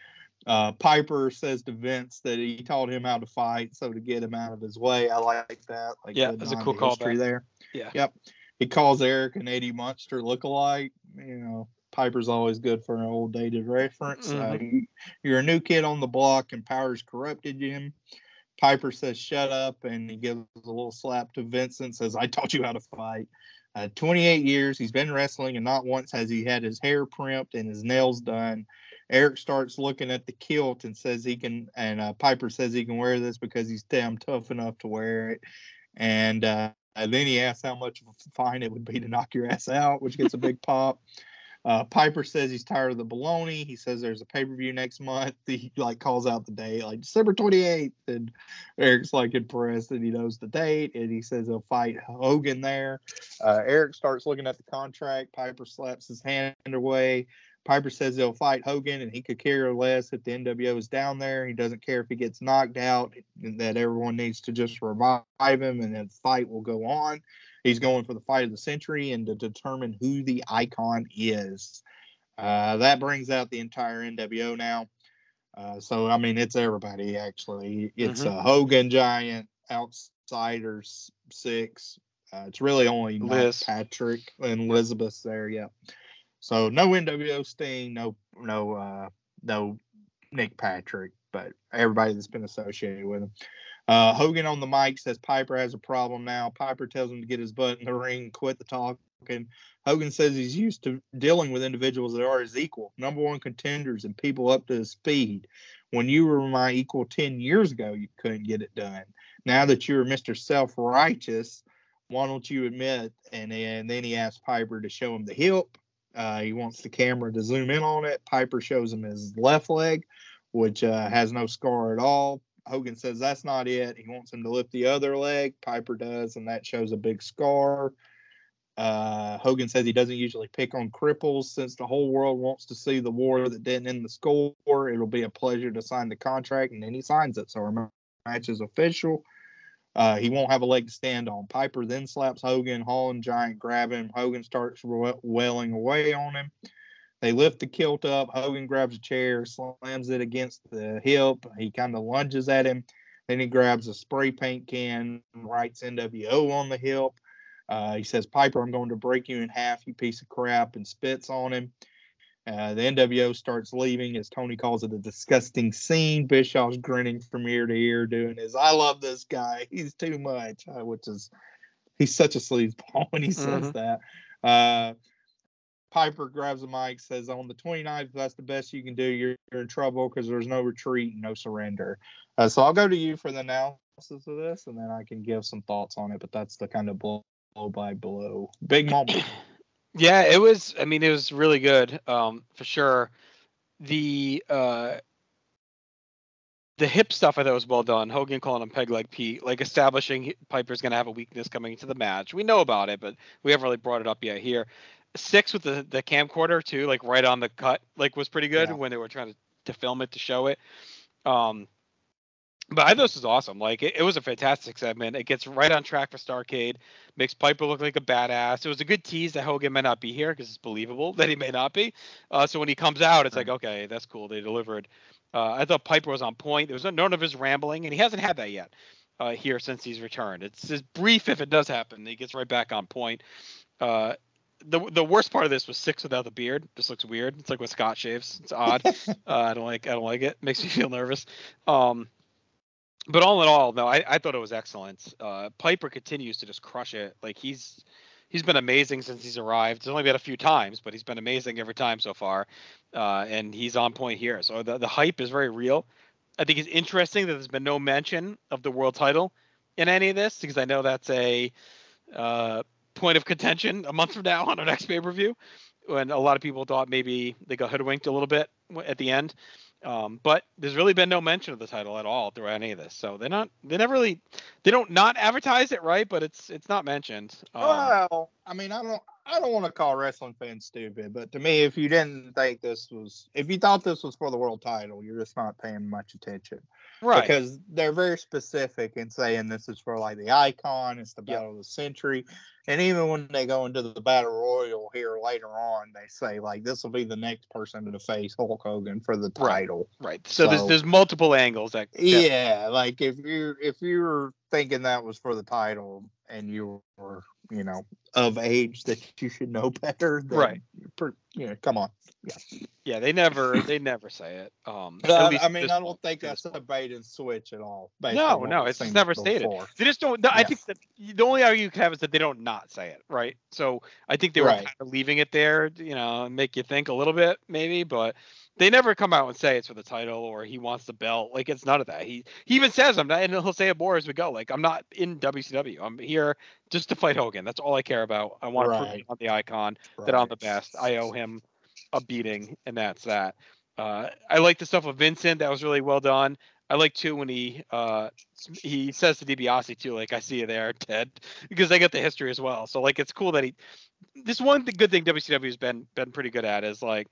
Piper says to Vince that he taught him how to fight, so to get him out of his way. I like that. Like, yeah, that's a cool callback there. Yeah. Yep. He calls Eric an 80 Munster lookalike. You know, Piper's always good for an old dated reference. You're a new kid on the block, and Power's corrupted him. Piper says, shut up, and he gives a little slap to Vincent, says, I taught you how to fight. 28 years, he's been wrestling, and not once has he had his hair primped and his nails done. Eric starts looking at the kilt and says he can, and Piper says he can wear this because he's damn tough enough to wear it. And then he asks how much of a fine it would be to knock your ass out, which gets a big pop. Piper says he's tired of the baloney. He says there's a pay-per-view next month. He, like, calls out the date, like, December 28th. And Eric's, like, impressed that he knows the date. And he says he'll fight Hogan there. Eric starts looking at the contract. Piper slaps his hand away. Piper says he'll fight Hogan, and he could care less if the NWO is down there. He doesn't care if he gets knocked out, and that everyone needs to just revive him, and then the fight will go on. He's going for the fight of the century and to determine who the icon is. That brings out the entire NWO now. So, I mean, it's everybody, actually. It's Hogan, Giant, Outsiders, Six. It's really only Nick Patrick and Elizabeth there, yeah. So, no NWO Sting, no Nick Patrick, but everybody that's been associated with him. Hogan on the mic says Piper has a problem now. Piper tells him to get his butt in the ring, quit the talking. Hogan says he's used to dealing with individuals that are his equal, number one contenders, and people up to his speed. When you were my equal 10 years ago, you couldn't get it done. Now that you're Mr. Self-Righteous, why don't you admit? And then he asks Piper to show him the hip. He wants the camera to zoom in on it. Piper shows him his left leg, which has no scar at all. Hogan says that's not it. He wants him to lift the other leg. Piper does, and that shows a big scar. Hogan says he doesn't usually pick on cripples. Since the whole world wants to see the war that didn't end the score, it'll be a pleasure to sign the contract, and then he signs it. So our match is official. He won't have a leg to stand on. Piper then slaps Hogan. Hall and Giant grab him. Hogan starts wailing away on him. They lift the kilt up. Hogan grabs a chair, slams it against the hip. He kind of lunges at him. Then he grabs a spray paint can, writes NWO on the hip. He says, Piper, I'm going to break you in half, you piece of crap, and spits on him. The NWO starts leaving, as Tony calls it a disgusting scene. Bischoff's grinning from ear to ear, doing his, I love this guy, he's too much, which is, he's such a sleazeball when he says that. Piper grabs a mic, says, on the 29th, if that's the best you can do, you're in trouble, because there's no retreat, no surrender. So I'll go to you for the analysis of this, and then I can give some thoughts on it, but that's the kind of blow by blow. Big moment. Yeah, it was really good, for sure. The hip stuff I thought was well done. Hogan calling him Peg Leg Pete, like establishing Piper's going to have a weakness coming into the match. We know about it, but we haven't really brought it up yet here. Six with the camcorder too, like right on the cut, like was pretty good when they were trying to film it to show it. But I thought this was awesome. Like, it was a fantastic segment. It gets right on track for Starcade. Makes Piper look like a badass. It was a good tease that Hogan may not be here because it's believable that he may not be. So when he comes out, it's like, okay, that's cool. They delivered. I thought Piper was on point. There was none of his rambling, and he hasn't had that yet here since he's returned. It's as brief if it does happen. He gets right back on point. The worst part of this was Six without the beard. This looks weird. It's like when Scott shaves. It's odd. I don't like it. Makes me feel nervous. But all in all, no, I thought it was excellent. Piper continues to just crush it. Like, he's been amazing since he's arrived. He's only been a few times, but he's been amazing every time so far. And he's on point here. So the hype is very real. I think it's interesting that there's been no mention of the world title in any of this, because I know that's a point of contention a month from now on our next pay-per-view, when a lot of people thought maybe they got hoodwinked a little bit at the end. But there's really been no mention of the title at all through any of this. So they don't advertise it, right? But it's not mentioned. Well, I mean, I don't want to call wrestling fans stupid, but to me, if you thought this was for the world title, you're just not paying much attention. Right. Because they're very specific in saying this is for, like, the Icon, it's the Battle of the Century. And even when they go into the Battle Royal here later on, they say, like, this will be the next person to face Hulk Hogan for the title. Right. So there's multiple angles. Like, if you were thinking that was for the title and you were, you know, of age that you should know better, then, right? Come on. Yeah. They never say it. I don't think that's a bait and switch at all. No, it's never stated. They just don't. I think that the only argument you can have is that they don't not say it, right? So I think they were kind of leaving it there, you know, and make you think a little bit, maybe, but they never come out and say it's for the title or he wants the belt. Like, it's none of that. He even says, I'm not, and he'll say it more as we go. Like, I'm not in WCW. I'm here just to fight Hogan. That's all I care about. I want to prove on the Icon that I'm the best. I owe him a beating, and that's that. I like the stuff with Vincent. That was really well done. I like, too, when he says to DiBiase, too, like, I see you there, Ted, because they got the history as well. So, like, it's cool that this one good thing WCW has been pretty good at is, like,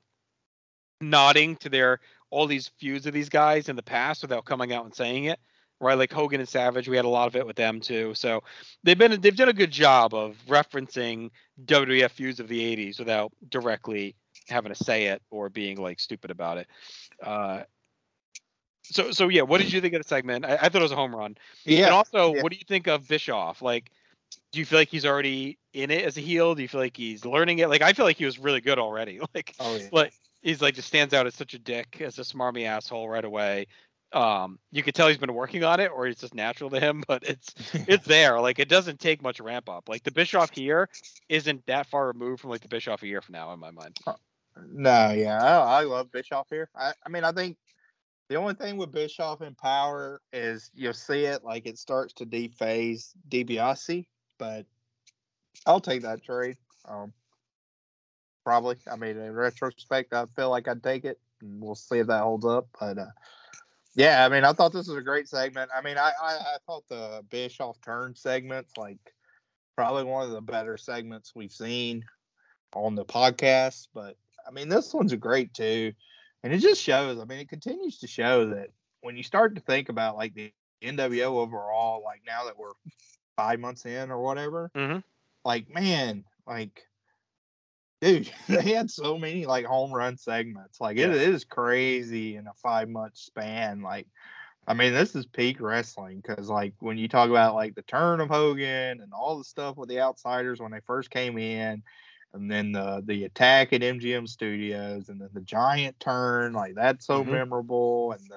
nodding to all these feuds of these guys in the past without coming out and saying it, right? Like Hogan and Savage, we had a lot of it with them too. So they've done a good job of referencing WWF feuds of the 80s without directly having to say it or being like stupid about it. So yeah, what did you think of the segment? I thought it was a home run. Yeah. And also, what do you think of Bischoff? Like, do you feel like he's already in it as a heel? Do you feel like he's learning it? Like, I feel like he was really good already. Like, he's like, just stands out as such a dick, as a smarmy asshole right away. You could tell he's been working on it, or it's just natural to him, but it's there. Like, it doesn't take much ramp up. Like, the Bischoff here isn't that far removed from, like, the Bischoff a year from now in my mind. No, yeah. I love Bischoff here. I mean, I think the only thing with Bischoff in power is you'll see it, like, it starts to dephase DiBiase, but I'll take that trade. Probably. I mean, in retrospect, I feel like I'd take it. And we'll see if that holds up. But, yeah, I mean, I thought this was a great segment. I mean, I thought the Bischoff turn segment's, like, probably one of the better segments we've seen on the podcast. But, I mean, this one's great, too. And it just shows, I mean, it continues to show that when you start to think about, like, the NWO overall, like, now that we're 5 months in or whatever, like, man, like, dude, they had so many, like, home run segments. Like, it is crazy in a 5 month span. Like, I mean, this is peak wrestling because, like, when you talk about, like, the turn of Hogan and all the stuff with the Outsiders when they first came in, and then the attack at MGM Studios, and then the Giant turn, like, that's so memorable. And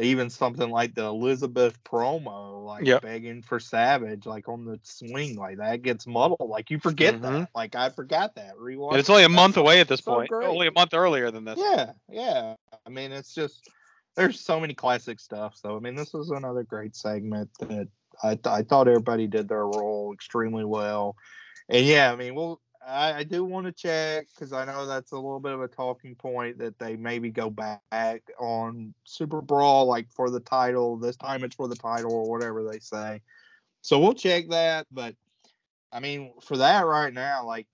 even something like the Elizabeth promo, like begging for Savage, like on the swing, like that gets muddled. Like, you forget that. Like, I forgot that. Rewatch. And it's only a month away at this point. Great. Only a month earlier than this. Yeah. I mean, it's just, there's so many classic stuff. So, I mean, this was another great segment that I thought everybody did their role extremely well. And yeah, I mean, I do want to check, because I know that's a little bit of a talking point, that they maybe go back on Super Brawl, like, for the title. This time it's for the title or whatever they say. So we'll check that. But, I mean, for that right now, like,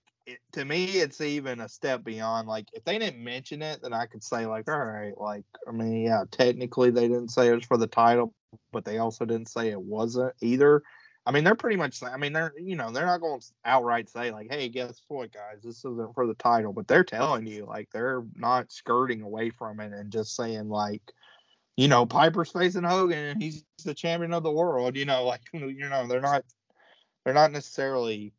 to me, it's even a step beyond. Like, if they didn't mention it, then I could say, like, all right, like, I mean, yeah, technically they didn't say it was for the title, but they also didn't say it wasn't either. I mean, they're pretty much, I mean, they're, you know, they're not going to outright say, like, hey, guess what, guys, this isn't for the title, but they're telling you, like, they're not skirting away from it and just saying, like, you know, Piper's facing Hogan and he's the champion of the world, you know, like, you know, they're not necessarily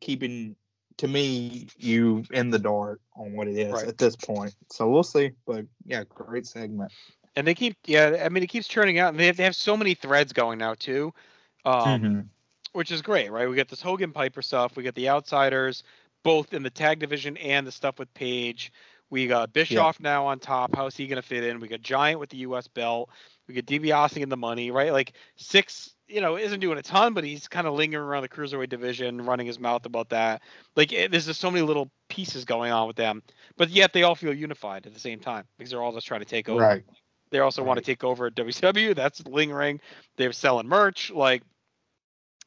keeping, to me, you in the dark on what it is right at this point. So we'll see. But yeah, great segment. And they keep, yeah, I mean, it keeps churning out, and they have so many threads going now too, which is great, right? We got this Hogan Piper stuff. We got the Outsiders, both in the tag division and the stuff with Page. We got Bischoff now on top. How's he going to fit in? We got Giant with the U.S. belt. We got DiBiase in the money, right? Like six, you know, isn't doing a ton, but he's kind of lingering around the cruiserweight division, running his mouth about that. Like, there's just so many little pieces going on with them, but yet they all feel unified at the same time because they're all just trying to take over. Right. They also want to take over at WCW. That's lingering. They're selling merch. Like,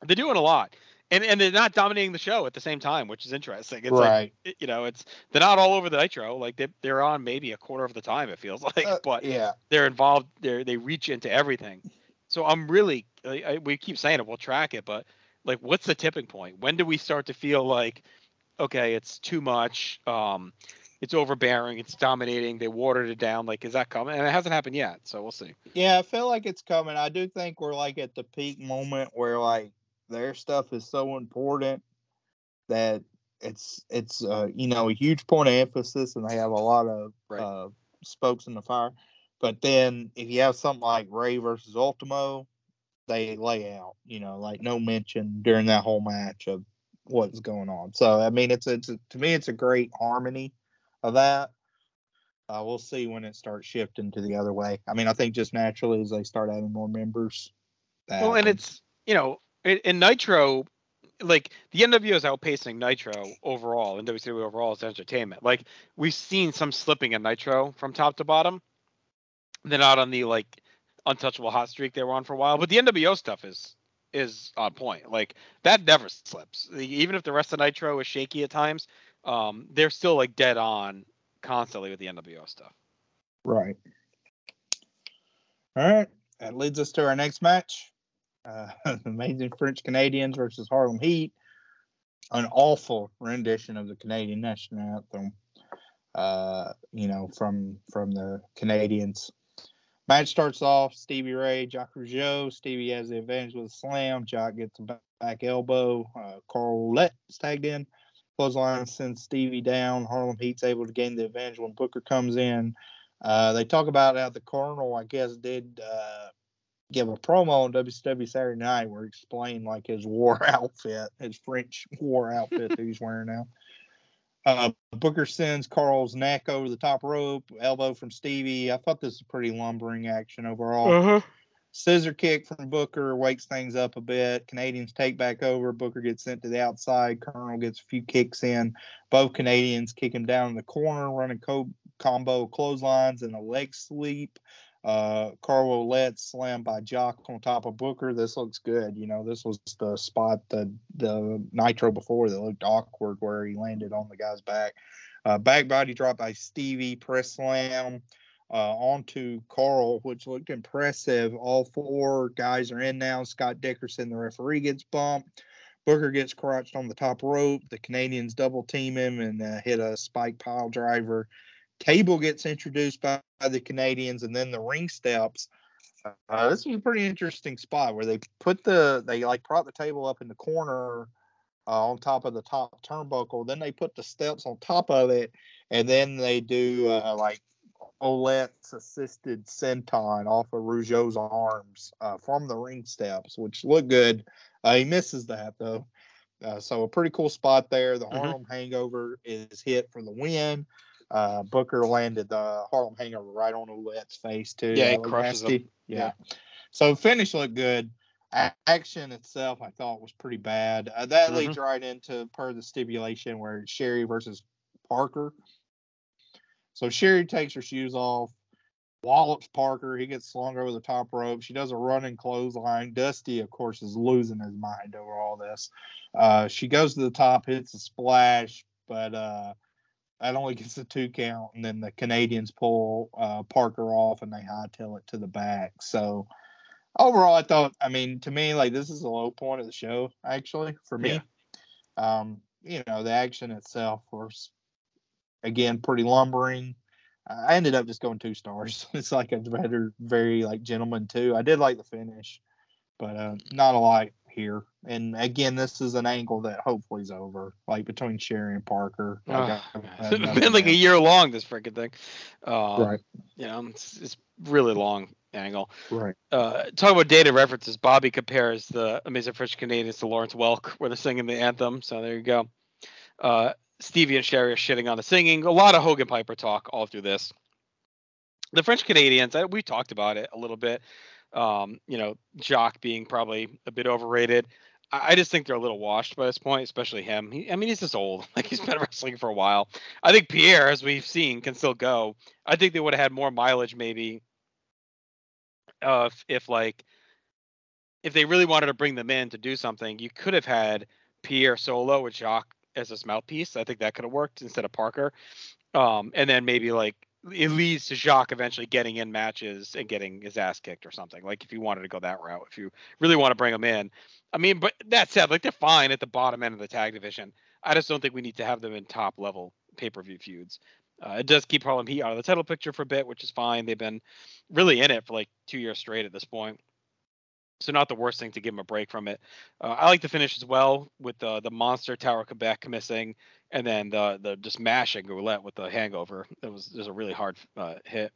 they're doing a lot. And they're not dominating the show at the same time, which is interesting. It's like, you know, it's, they're not all over the Nitro. Like they're on maybe a quarter of the time, it feels like, but they're involved. They reach into everything. So I'm really, we keep saying it, we'll track it, but like, what's the tipping point? When do we start to feel like, okay, it's too much. It's overbearing. It's dominating. They watered it down. Like, is that coming? And it hasn't happened yet. So we'll see. Yeah. I feel like it's coming. I do think we're like at the peak moment where like, their stuff is so important that it's you know, a huge point of emphasis, and they have a lot of spokes in the fire. But then if you have something like Rey versus Ultimo, they lay out, you know, like no mention during that whole match of what's going on. So I mean, it's to me, it's a great harmony of that. We'll see when it starts shifting to the other way. I mean, I think just naturally as they start adding more members. Well, and it's, you know. In Nitro, like, the NWO is outpacing Nitro overall, and WCW overall is entertainment. Like, we've seen some slipping in Nitro from top to bottom. They're not on the, like, untouchable hot streak they were on for a while. But the NWO stuff is on point. Like, that never slips. Even if the rest of Nitro is shaky at times, they're still, like, dead on constantly with the NWO stuff. Right. All right. That leads us to our next match. Amazing French Canadians versus Harlem Heat. An awful rendition of the Canadian national anthem, you know, from the Canadians. Match starts off, Stevie Ray, Jacques Rougeau. Stevie has the advantage with a slam. Jacques gets a back elbow. Carl Ouellette is tagged in. Clothesline sends Stevie down. Harlem Heat's able to gain the advantage when Booker comes in. They talk about how the Colonel, I guess, did... give a promo on WCW Saturday Night where he explained like his war outfit, his French war outfit that he's wearing now. Booker sends Carl's neck over the top rope, elbow from Stevie. I thought this was pretty lumbering action overall. Scissor kick from Booker wakes things up a bit. Canadians take back over. Booker gets sent to the outside. Colonel gets a few kicks in. Both Canadians kick him down in the corner, running combo clotheslines and a leg sweep. Carl Ouellette slammed by Jock on top of Booker. This looks good. You know, this was the spot the Nitro before that looked awkward where he landed on the guy's back. Back body drop by Stevie, press slam onto Carl, which looked impressive. All four guys are in now. Scott Dickerson, the referee, gets bumped. Booker gets crotched on the top rope. The Canadians double team him and hit a spike pile driver. Table gets introduced by the Canadians, and then the ring steps. This was a pretty interesting spot where they put they prop the table up in the corner on top of the top turnbuckle. Then they put the steps on top of it, and then they do Ouellette's assisted senton off of Rougeau's arms from the ring steps, which looked good. He misses that though, so a pretty cool spot there. The Harlem Hangover is hit for the win. Booker landed the Harlem Hangover right on Ouellette's face, too. Yeah, it crushes him. Yeah. So, finish looked good. Action itself, I thought, was pretty bad. That leads right into, per the stipulation, where it's Sherry versus Parker. So, Sherry takes her shoes off. wallops Parker. He gets slung over the top rope. She does a running clothesline. Dusty, of course, is losing his mind over all this. She goes to the top, hits a splash, but that only gets a 2 count. And then the Canadians pull Parker off, and they hightail it to the back. So overall, I thought, I mean, to me, like, this is the low point of the show, actually, for me. Yeah. You know, the action itself was, again, pretty lumbering. I ended up just going 2 stars. It's like a very like gentleman too. I did like the finish, but not a lot here. And again, this is an angle that hopefully is over, like between Sherry and Parker. Like it's been like a year long, this freaking thing. Right. You know, it's really long angle. Right. Talking about data references, Bobby compares the Amazing French Canadians to Lawrence Welk, where they're singing the anthem. So there you go. Stevie and Sherry are shitting on the singing. A lot of Hogan Piper talk all through this. The French Canadians, we talked about it a little bit. You know, Jock being probably a bit overrated. I just think they're a little washed by this point, especially him. He's just old. Like, he's been wrestling for a while. I think Pierre, as we've seen, can still go. I think they would have had more mileage maybe if they really wanted to bring them in to do something. You could have had Pierre solo with Jock as his mouthpiece. I think that could have worked instead of Parker. And then maybe like it leads to Jacques eventually getting in matches and getting his ass kicked or something. Like, if you wanted to go that route, if you really want to bring him in, I mean, but that said, like, they're fine at the bottom end of the tag division. I just don't think we need to have them in top level pay-per-view feuds. It does keep Harlem Heat out of the title picture for a bit, which is fine. They've been really in it for like 2 years straight at this point. So not the worst thing to give him a break from it. I like the finish as well with the monster Tower Quebec missing, and then the just mashing roulette with the hangover. It was a really hard hit.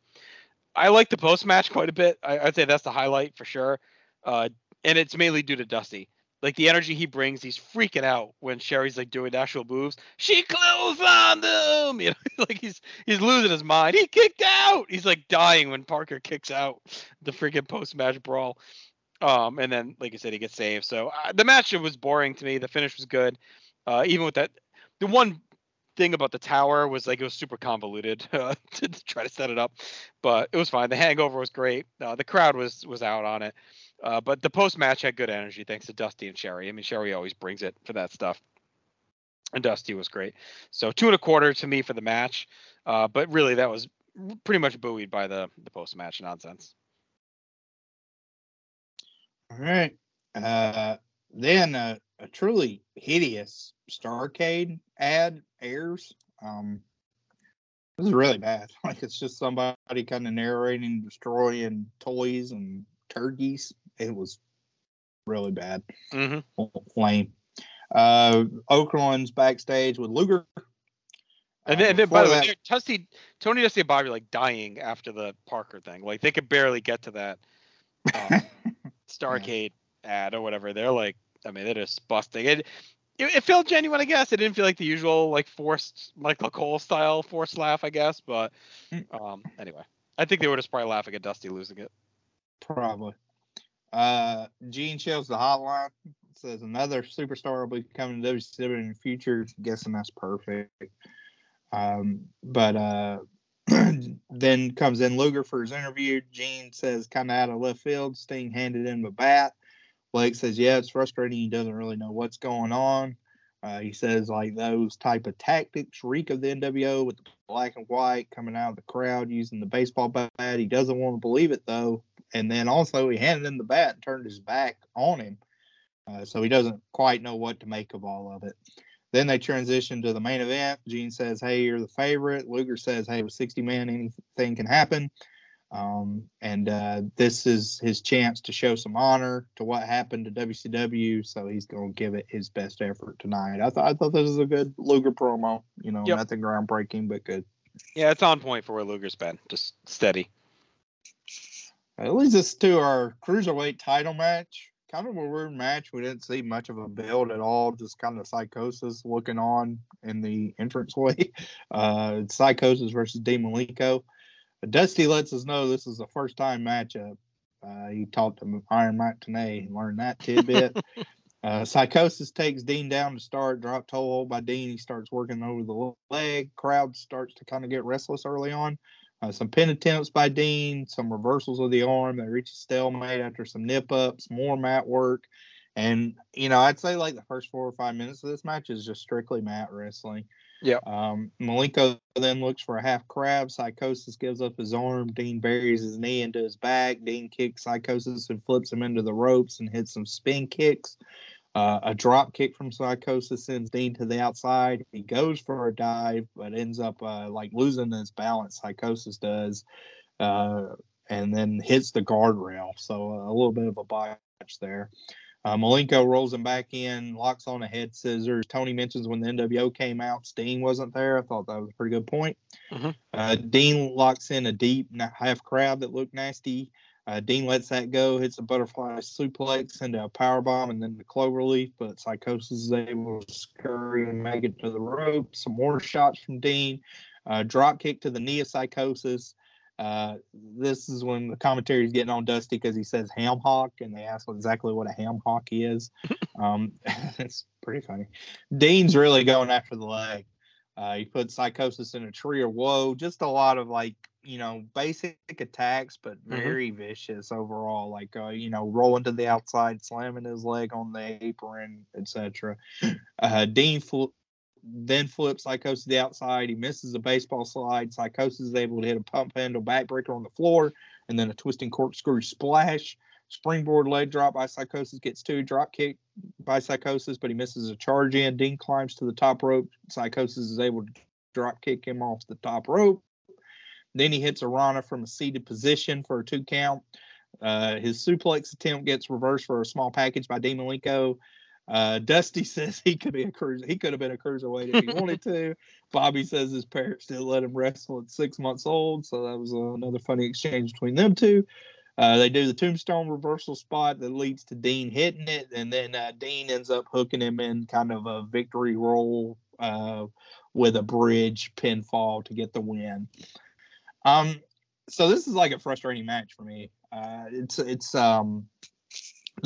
I like the post match quite a bit. I'd say that's the highlight for sure, and it's mainly due to Dusty. Like, the energy he brings, he's freaking out when Sherry's like doing actual moves. She closed on them, you know, like he's losing his mind. He kicked out. He's like dying when Parker kicks out the freaking post match brawl. And then, like I said, he gets saved. So the match was boring to me. The finish was good. Even with that, the one thing about the tower was like it was super convoluted to try to set it up, but it was fine. The hangover was great. The crowd was out on it. But the post match had good energy thanks to Dusty and Sherry. I mean, Sherry always brings it for that stuff, and Dusty was great. So 2.25 to me for the match. But really, that was pretty much buoyed by the post match nonsense. All right. Then a truly hideous Starcade ad airs. This is really bad. Like, it's just somebody kind of narrating, destroying toys and turkeys. It was really bad. Mm-hmm. Lame. Oakland's backstage with Luger. And then by the way, Tony, Dusty, and Bobby like dying after the Parker thing. Like, they could barely get to that. Starcade ad or whatever. They're like, I mean, they're just busting it. It felt genuine, I guess. It didn't feel like the usual like forced Michael Cole style forced laugh, I guess. But anyway, I think they were just probably laughing at Dusty losing it. Probably. Gene Shell's the hotline. It says another superstar will be coming to WCW in the future. Guessing that's perfect. Then comes in Luger for his interview. Gene says, kind of out of left field, Sting handed him a bat. Blake says, yeah, it's frustrating. He doesn't really know what's going on. He says, like, those type of tactics reek of the NWO with the black and white coming out of the crowd using the baseball bat. He doesn't want to believe it, though. And then also he handed him the bat and turned his back on him. So he doesn't quite know what to make of all of it. Then they transition to the main event. Gene says, hey, you're the favorite. Luger says, hey, with 60 men, anything can happen. And this is his chance to show some honor to what happened to WCW. So he's going to give it his best effort tonight. I thought this was a good Luger promo. You know, nothing groundbreaking, but good. Yeah, it's on point for where Luger's been. Just steady. It leads us to our Cruiserweight title match. Kind of a weird match. We didn't see much of a build at all. Just kind of Psychosis looking on in the entranceway. Psychosis versus D. Malenko. Dusty lets us know this is the first time matchup. He talked to Iron Mike Tenay and learned that tidbit. Psychosis takes Dean down to start. Drop toe hold by Dean. He starts working over the leg. Crowd starts to kind of get restless early on. Some pin attempts by Dean, some reversals of the arm. They reached stalemate after some nip-ups, more mat work. And, you know, I'd say like the first 4 or 5 minutes of this match is just strictly mat wrestling. Yeah. Malenko then looks for a half crab. Psychosis gives up his arm. Dean buries his knee into his back. Dean kicks Psychosis and flips him into the ropes and hits some spin kicks. A drop kick from Psychosis sends Dean to the outside. He goes for a dive, but ends up like losing his balance. Psychosis does, and then hits the guardrail. So a little bit of a botch there. Malenko rolls him back in, locks on a head scissors. Tony mentions when the NWO came out, Sting wasn't there. I thought that was a pretty good point. Mm-hmm. Dean locks in a deep half crab that looked nasty. Dean lets that go, hits a butterfly suplex into a powerbomb and then the cloverleaf, but Psychosis is able to scurry and make it to the rope. Some more shots from Dean. Drop kick to the knee of Psychosis. This is when the commentary is getting on Dusty because he says ham hock, and they ask exactly what a ham hock is. It's pretty funny. Dean's really going after the leg. He put Psychosis in a tree or woe. Just a lot of, like, you know, basic attacks, but very vicious overall. Like, you know, rolling to the outside, slamming his leg on the apron, etc. Dean then flips Psychosis to the outside. He misses a baseball slide. Psychosis is able to hit a pump handle backbreaker on the floor, and then a twisting corkscrew splash. Springboard leg drop by Psychosis gets two. Drop kick by Psychosis, but he misses a charge in. Dean climbs to the top rope. Psychosis is able to drop kick him off the top rope. Then he hits a Rana from a seated position for a 2 count. His suplex attempt gets reversed for a small package by Dean Malenko. Dusty says he could have been a cruiserweight if he wanted to. Bobby says his parents didn't let him wrestle at 6 months old, so that was another funny exchange between them two. They do the tombstone reversal spot that leads to Dean hitting it, and then Dean ends up hooking him in kind of a victory roll with a bridge pinfall to get the win. So this is like a frustrating match for me. It's the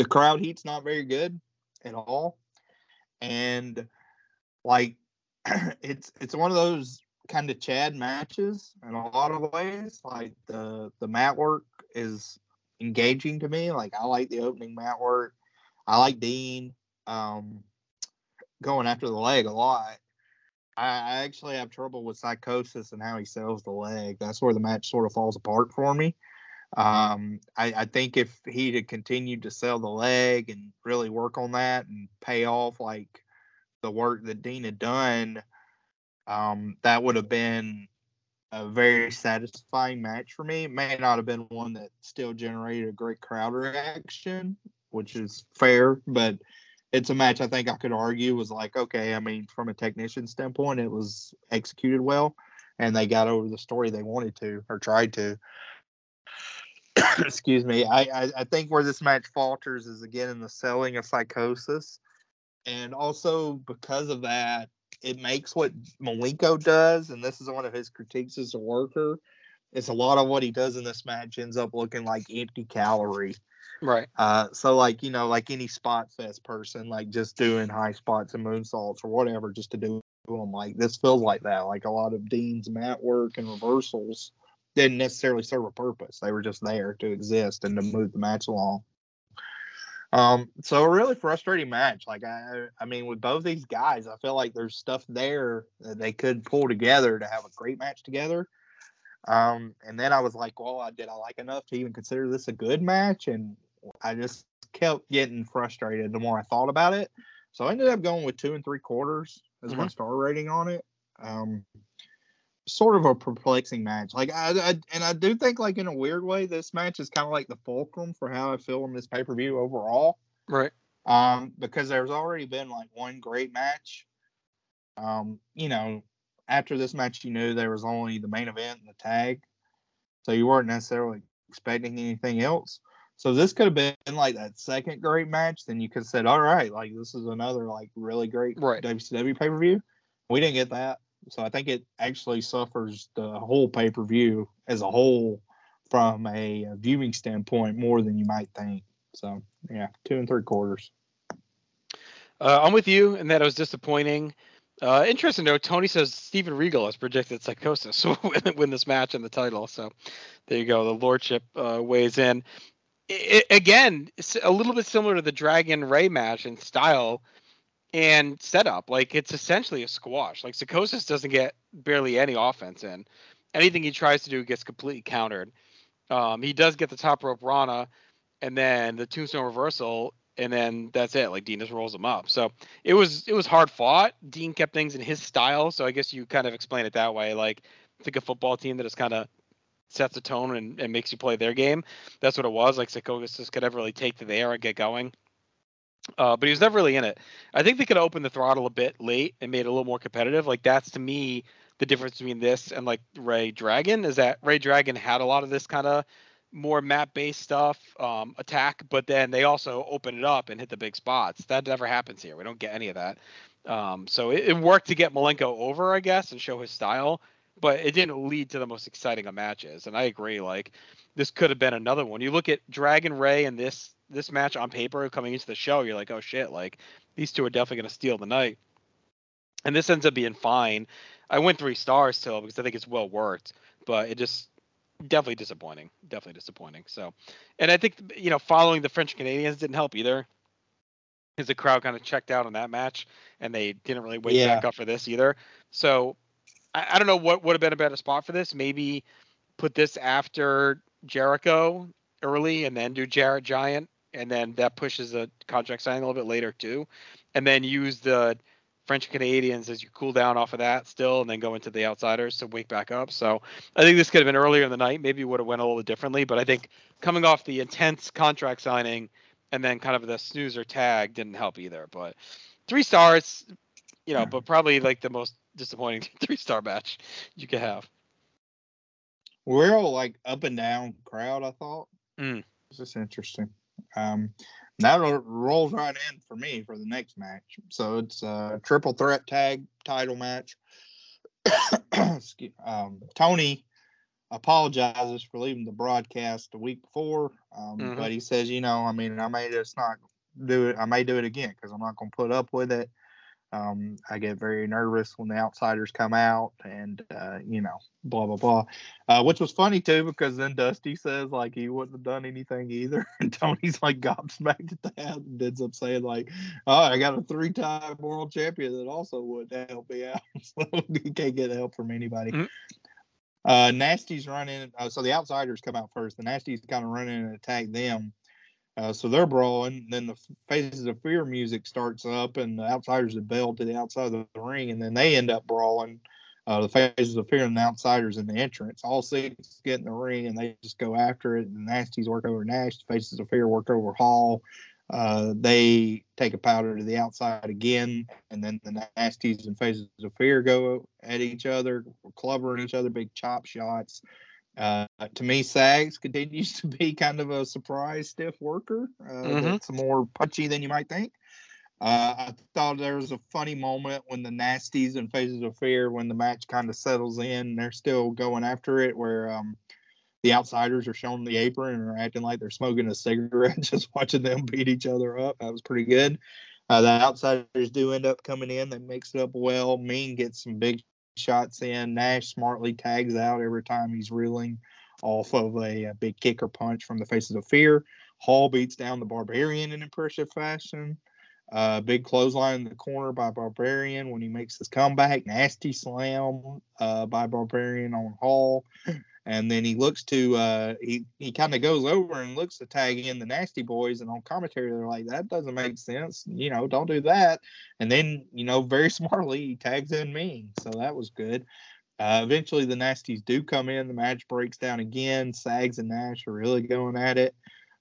crowd heat's not very good at all, and like it's one of those kind of Chad matches in a lot of ways. Like the mat work is engaging to me. Like I like the opening mat work. I like Dean going after the leg a lot. I actually have trouble with Psychosis and how he sells the leg. That's where the match sort of falls apart for me. I think if he had continued to sell the leg and really work on that and pay off like the work that Dean had done, that would have been a very satisfying match for me. It may not have been one that still generated a great crowd reaction, which is fair, but it's a match I think I could argue was like, okay, I mean, from a technician standpoint, it was executed well, and they got over the story they wanted to or tried to. Excuse me. I think where this match falters is, again, in the selling of Psychosis. And also because of that, it makes what Malenko does, and this is one of his critiques as a worker, it's a lot of what he does in this match ends up looking like empty calorie. Right. So like, you know, like any spot fest person, like just doing high spots and moonsaults or whatever, just to do them, like this feels like that. Like a lot of Dean's mat work and reversals didn't necessarily serve a purpose. They were just there to exist and to move the match along. So a really frustrating match. Like I mean, with both these guys, I feel like there's stuff there that they could pull together to have a great match together. And then I was like, well, did I like enough to even consider this a good match? And I just kept getting frustrated the more I thought about it. So I ended up going with 2 3/4 as my star rating on it. Sort of a perplexing match. Like I do think, like, in a weird way, this match is kind of like the fulcrum for how I feel on this pay-per-view overall. Right. Because there's already been like one great match. You know, after this match, you knew there was only the main event and the tag. So you weren't necessarily expecting anything else. So this could have been like that second great match. Then you could have said, all right, like this is another like really great WCW pay-per-view. We didn't get that. So I think it actually suffers the whole pay-per-view as a whole from a viewing standpoint more than you might think. So, yeah, 2 3/4. I'm with you in that it was disappointing. Interesting note, Tony says Steven Regal has predicted Psychosis will win this match and the title. So there you go. The Lordship weighs in. It, again, it's a little bit similar to the Dragon Ray match in style and setup. Like, it's essentially a squash. Like, Psychosis doesn't get barely any offense in. Anything he tries to do gets completely countered. He does get the top rope Rana and then the tombstone reversal, and then that's it. Like, Dean just rolls him up. So it was hard fought. Dean kept things in his style. So I guess you kind of explain it that way. Like, think a football team that is kind of sets the tone and makes you play their game. That's what it was. Like, Psychosis could never really take to the air and get going. But he was never really in it. I think they could open the throttle a bit late and made it a little more competitive. Like, that's, to me, the difference between this and like Rey Dragon, is that Rey Dragon had a lot of this kind of more map-based stuff, attack, but then they also open it up and hit the big spots. That never happens here. We don't get any of that. So it worked to get Malenko over, I guess, and show his style, but it didn't lead to the most exciting of matches. And I agree, like, this could have been another one. You look at Dragon Ray and this match on paper coming into the show, you're like, oh shit, like, these two are definitely going to steal the night. And this ends up being fine. I went 3 stars still because I think it's well worked, but it just definitely disappointing. Definitely disappointing. So, and I think, you know, following the French Canadians didn't help either, because the crowd kind of checked out on that match and they didn't really wake back up for this either. So I don't know what would have been a better spot for this. Maybe put this after Jericho early and then do Jarrett Giant. And then that pushes the contract signing a little bit later too. And then use the French Canadians as you cool down off of that still, and then go into the Outsiders to wake back up. So I think this could have been earlier in the night. Maybe it would have went a little differently, but I think coming off the intense contract signing and then kind of the snoozer tag didn't help either. But 3 stars, you know, but probably like the most disappointing 3-star match you could have. We're all like up and down crowd, I thought. This is interesting. That rolls right in for me for the next match. So it's a triple threat tag title match. Tony apologizes for leaving the broadcast the week before, but he says, you know, I mean, I may just not do it. I may do it again because I'm not going to put up with it. I get very nervous when the Outsiders come out and, you know, blah, blah, blah, which was funny too, because then Dusty says like he wouldn't have done anything either. And Tony's like gobsmacked at that and ends up saying like, oh, I got a 3-time world champion that also wouldn't help me out. So he can't get help from anybody. Nasty's running. So the Outsiders come out first. The Nasty's kind of running and attack them. So they're brawling. Then the Faces of Fear music starts up, and the Outsiders are bailed to the outside of the ring, and then they end up brawling. The Faces of Fear and the Outsiders in the entrance. All 6 get in the ring, and they just go after it. The Nasties work over Nash. The Faces of Fear work over Hall. They take a powder to the outside again, and then the Nasties and Faces of Fear go at each other, clubbering each other, big chop shots. To me, Sags continues to be kind of a surprise stiff worker. That's more punchy than you might think. I thought there was a funny moment when the Nasties and Faces of Fear, when the match kind of settles in, they're still going after it, where the Outsiders are shown the apron and are acting like they're smoking a cigarette, just watching them beat each other up. That was pretty good. The Outsiders do end up coming in. They mix it up well. Meng gets some big shots in. Nash smartly tags out every time he's reeling off of a big kick or punch from the Faces of Fear. Hall beats down the Barbarian in impressive fashion. Big clothesline in the corner by Barbarian when he makes his comeback. Nasty slam by Barbarian on Hall. And then he looks to, he kind of goes over and looks to tag in the Nasty Boys. And on commentary, they're like, that doesn't make sense. You know, don't do that. And then, you know, very smartly, he tags in Meng. So that was good. Eventually, the Nasties do come in. The match breaks down again. Sags and Nash are really going at it.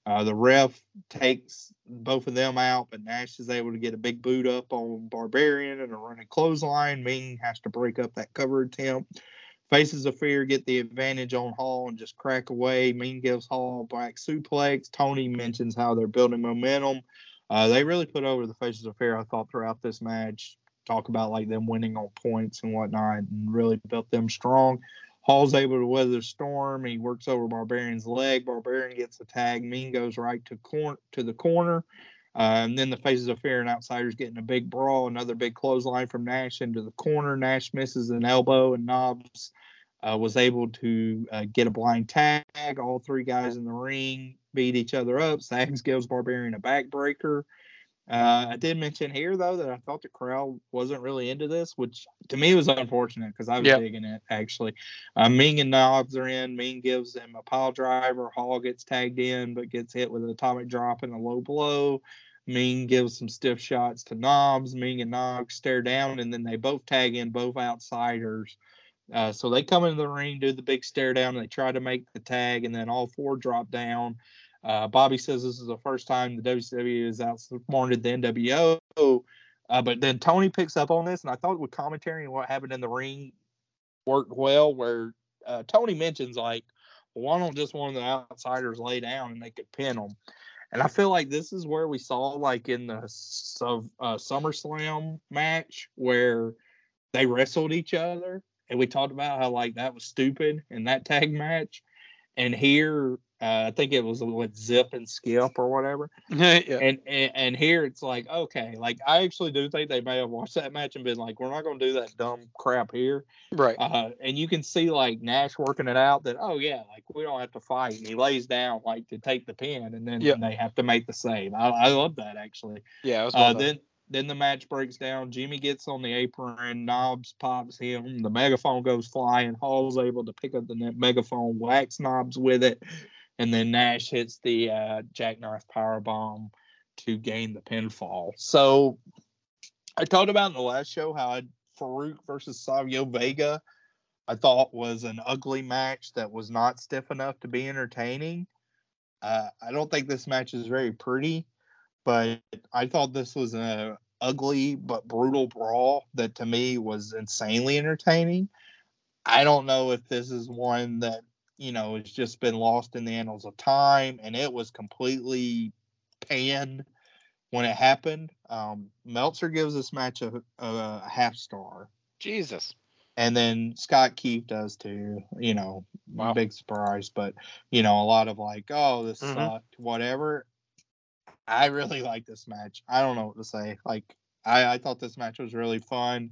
The ref takes both of them out, but Nash is able to get a big boot up on Barbarian and a running clothesline. Meng has to break up that cover attempt. Faces of Fear get the advantage on Hall and just crack away. Meng gives Hall a back suplex. Tony mentions how they're building momentum. They really put over the Faces of Fear, I thought, throughout this match. Talk about like them winning on points and whatnot, and really built them strong. Hall's able to weather the storm. He works over Barbarian's leg. Barbarian gets a tag. Meng goes right to the corner. And then the Faces of Fear and Outsiders getting a big brawl, another big clothesline from Nash into the corner. Nash misses an elbow, and Knobs was able to get a blind tag. All three guys in the ring beat each other up. Sags gives Barbarian a backbreaker. I did mention here, though, that I thought the crowd wasn't really into this, which to me was unfortunate because I was digging it, actually. Meng and Knobs are in. Meng gives him a pile driver. Hall gets tagged in but gets hit with an atomic drop and a low blow. Meng gives some stiff shots to Knobs. Meng and Knobs stare down, and then they both tag in, both Outsiders. So they come into the ring, do the big stare down, and they try to make the tag, and then all four drop down. Bobby says this is the first time the WCW has outsmarted the NWO. But then Tony picks up on this, and I thought with commentary and what happened in the ring worked well, where Tony mentions, like, why don't just one of the Outsiders lay down and they could pin them? And I feel like this is where we saw, like, in the SummerSlam match where they wrestled each other. And we talked about how, like, that was stupid in that tag match. And here, I think it was with Zip and Skip or whatever. And here it's like, okay, like, I actually do think they may have watched that match and been like, we're not going to do that dumb crap here. Right. And you can see, like, Nash working it out that, oh, yeah, like, we don't have to fight. And he lays down, like, to take the pin, and then they have to make the save. I love that, actually. Yeah, it was well done. Then the match breaks down. Jimmy gets on the apron. Knobs pops him. The megaphone goes flying. Hall's able to pick up the megaphone, whacks Knobs with it, and then Nash hits the jackknife powerbomb to gain the pinfall. So I talked about in the last show how Farouk versus Savio Vega I thought was an ugly match that was not stiff enough to be entertaining. I don't think this match is very pretty. But I thought this was an ugly but brutal brawl that, to me, was insanely entertaining. I don't know if this is one that, you know, has just been lost in the annals of time, and it was completely panned when it happened. Meltzer gives this match a half star. Jesus. And then Scott Keefe does too, you know, big surprise. But, you know, a lot of like, oh, this sucked, whatever. I really like this match. I don't know what to say. Like, I thought this match was really fun,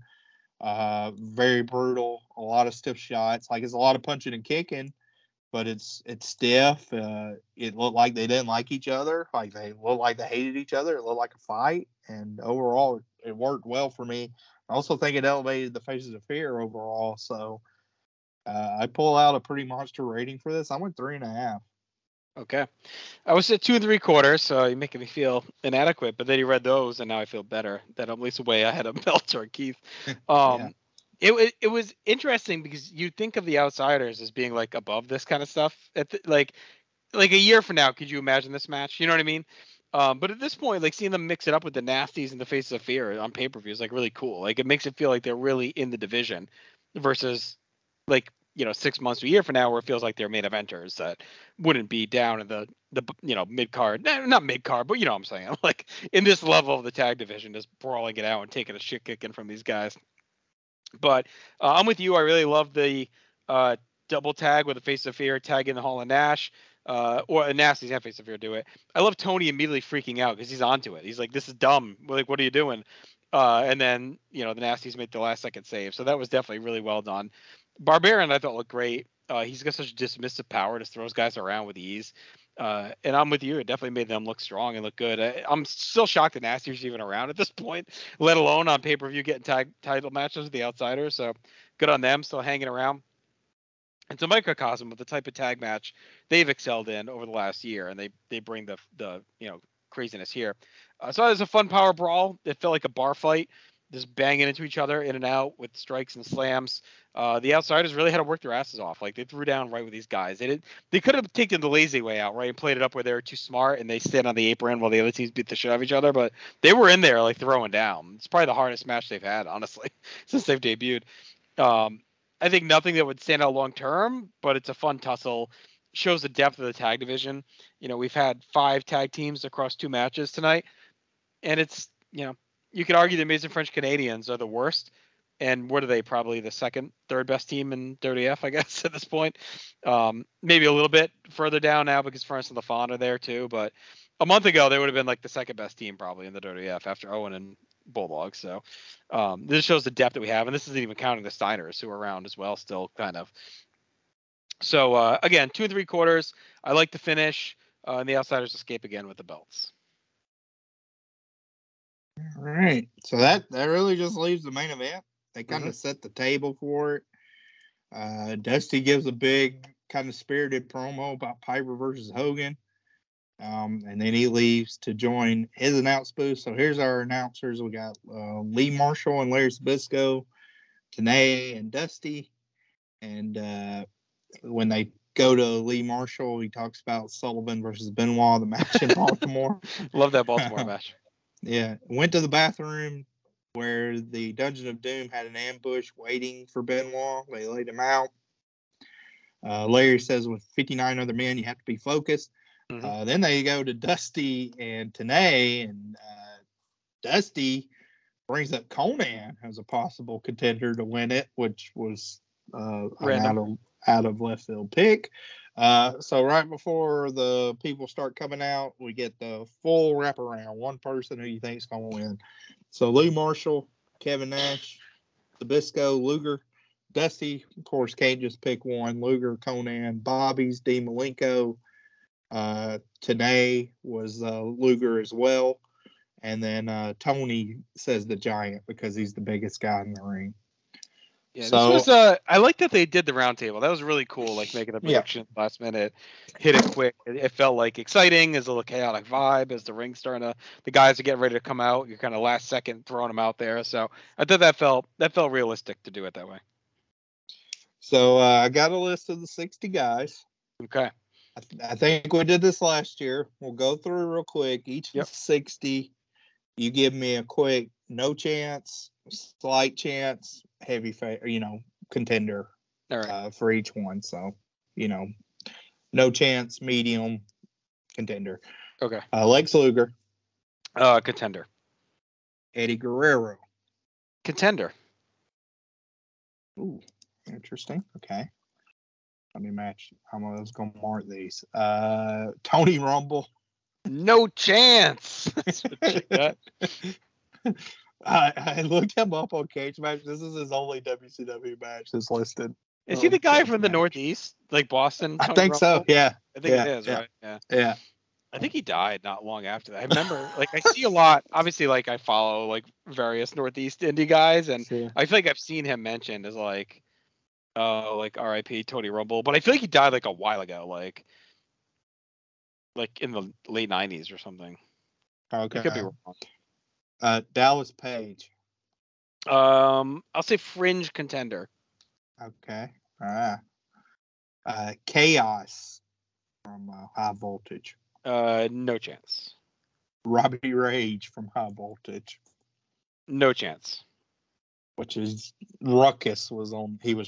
very brutal, a lot of stiff shots. Like, it's a lot of punching and kicking, but it's stiff. It looked like they didn't like each other. Like, they looked like they hated each other. It looked like a fight. And overall, it worked well for me. I also think it elevated the Faces of Fear overall. So I pull out a pretty monster rating for this. I went 3.5. Okay. I was at 2 3/4, so you're making me feel inadequate, but then you read those, and now I feel better that at least way I had a Meltzer or Keith. It was interesting because you think of the Outsiders as being, like, above this kind of stuff. Like a year from now, could you imagine this match? You know what I mean? But at this point, like, seeing them mix it up with the Nasties and the Faces of Fear on pay-per-view is, like, really cool. Like, it makes it feel like they're really in the division versus, like, you know, 6 months to a year from now where it feels like they're main eventers that wouldn't be down in the you know, mid-card. Not mid-card, but you know what I'm saying. Like, in this level of the tag division, just brawling it out and taking a shit kicking from these guys. But I'm with you. I really love the double tag with the Face of Fear, tag in the Hall of Nash. Or Nasty's and Face of Fear do it. I love Tony immediately freaking out because he's onto it. He's like, this is dumb. We're like, what are you doing? And then, you know, the Nasties make the last-second save. So that was definitely really well done. Barbarian, I thought, looked great. He's got such dismissive power, just throws guys around with ease. And I'm with you. It definitely made them look strong and look good. I'm still shocked that Nasty's even around at this point, let alone on pay-per-view getting title matches with the Outsiders. So good on them, still hanging around. It's a microcosm of the type of tag match they've excelled in over the last year, and they bring the you know, craziness here. So it was a fun power brawl. It felt like a bar fight. Just banging into each other in and out with strikes and slams. The Outsiders really had to work their asses off. Like, they threw down right with these guys. They could have taken the lazy way out, right, and played it up where they were too smart and they stand on the apron while the other teams beat the shit out of each other. But they were in there, like, throwing down. It's probably the hardest match they've had, honestly, since they've debuted. I think nothing that would stand out long term, but it's a fun tussle. Shows the depth of the tag division. You know, we've had 5 tag teams across 2 matches tonight, and it's, you know, you could argue the Amazing French Canadians are the worst, And what are they? Probably the second, third best team in WWF, I guess, at this point. Maybe a little bit further down now because France and the Fon are there too. But a month ago, they would have been like the second best team probably in the WWF after Owen and Bulldog. So this shows the depth that we have. And this isn't even counting the Steiners who are around as well, still kind of. So again, 2 3/4. I like the finish. And the Outsiders escape again with the belts. All right. So that really just leaves the main event. They kind of set the table for it. Dusty gives a big kind of spirited promo about Piper versus Hogan. And then he leaves to join his announce booth. So here's our announcers. We got Lee Marshall and Larry Zbysko, Tanay and Dusty. And when they go to Lee Marshall, he talks about Sullivan versus Benoit, the match in Baltimore. Love that Baltimore match. Yeah. Went to the bathroom where the Dungeon of Doom had an ambush waiting for Benoit. They laid him out. Larry says with 59 other men, you have to be focused. Then they go to Dusty and Tanay, and Dusty brings up Conan as a possible contender to win it, which was an out of left field pick. So right before the people start coming out, we get the full wraparound. One person who you think is going to win. So Lee Marshall, Kevin Nash, Zbysko, Luger. Dusty, of course, can't just pick one. Luger, Conan, Bobby's, Dean Malenko. Tanay was Luger as well. And then Tony says the Giant because he's the biggest guy in the ring. Yeah, so this was, I like that they did the round table. That was really cool, like making the prediction last minute, hit it quick. It felt like exciting. There's a little chaotic vibe as the ring's starting to, the guys are getting ready to come out. You're kind of last second throwing them out there. So I thought that felt realistic to do it that way. So I got a list of the 60 guys. Okay. I think we did this last year. We'll go through real quick. Each 60, you give me a quick no chance, slight chance, heavy contender. All right. For each one. So, no chance, medium, contender. Okay. Lex Luger. Contender. Eddie Guerrero. Contender. Ooh, interesting. Okay. Let me match. I'm always going to mark these. Tony Rumble. No chance. I looked him up on Cage Match. This is his only WCW match that's listed. Is he the guy from the Northeast, like Boston? Tony I think Rumble? So. Yeah. I think it is, right? Yeah. I think he died not long after that. I remember, like, I see a lot. Obviously, like, I follow, like, various Northeast indie guys, and I feel like I've seen him mentioned as, like, R.I.P. Tony Rumble, but I feel like he died like a while ago, like in the late 90s or something. Okay, I could be wrong. Dallas Page. I'll say fringe contender. Okay, all right. Chaos from High Voltage. No chance. Robbie Rage from High Voltage. No chance. Which is Ruckus was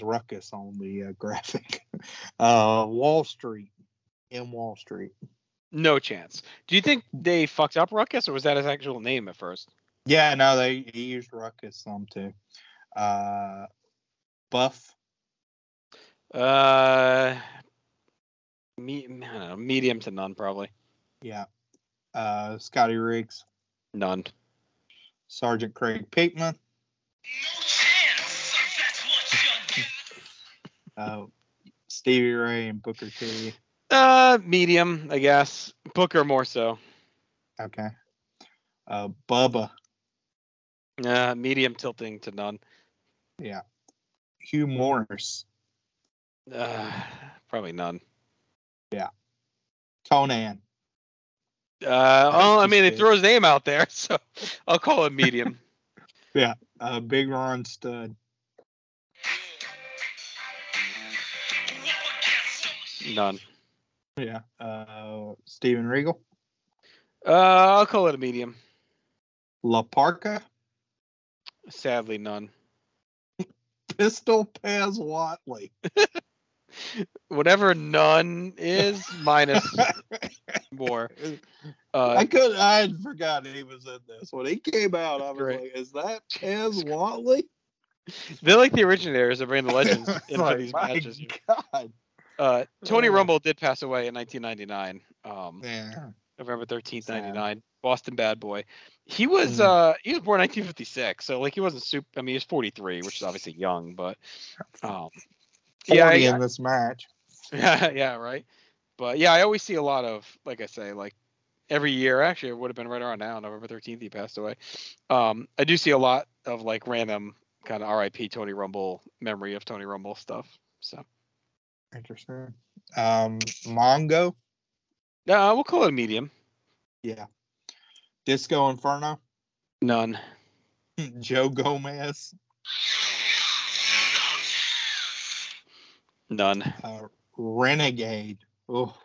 Ruckus on the graphic. Wall Street. No chance. Do you think they fucked up Ruckus, or was that his actual name at first? Yeah, no, he used Ruckus some too. Buff. I don't know, medium to none probably. Yeah. Scotty Riggs. None. Sergeant Craig Pinkman. No chance. That's what you get. Stevie Ray and Booker T. Medium, I guess. Booker more so. Okay. Bubba. Medium tilting to none. Yeah. Hugh Morris. Probably none. Yeah. Conan. Well, I mean, they throw his name out there, so I'll call it medium. Yeah. Big Ron Stud. None. Yeah. Steven Regal. I'll call it a medium. La Parca. Sadly, none. Pistol Paz Watley. Whatever none is, minus more. I had forgotten he was in this. When he came out, I was like, is that Paz Watley? They're like the originators of bringing the legends into like, these matches. God. Tony Rumble did pass away in 1999. November 13th, 99. Boston Bad Boy. He was born 1956, so like he wasn't super. I mean, he was 43, which is obviously young, but 40 in this match. Yeah, right. But yeah, I always see a lot of, like I say, like every year. Actually, it would have been right around now, November 13th, he passed away. I do see a lot of like random kind of RIP Tony Rumble, memory of Tony Rumble stuff. So interesting. Mongo. Yeah, we'll call it a medium. Yeah. Disco Inferno? None. Joe Gomez? None. Renegade? Oh.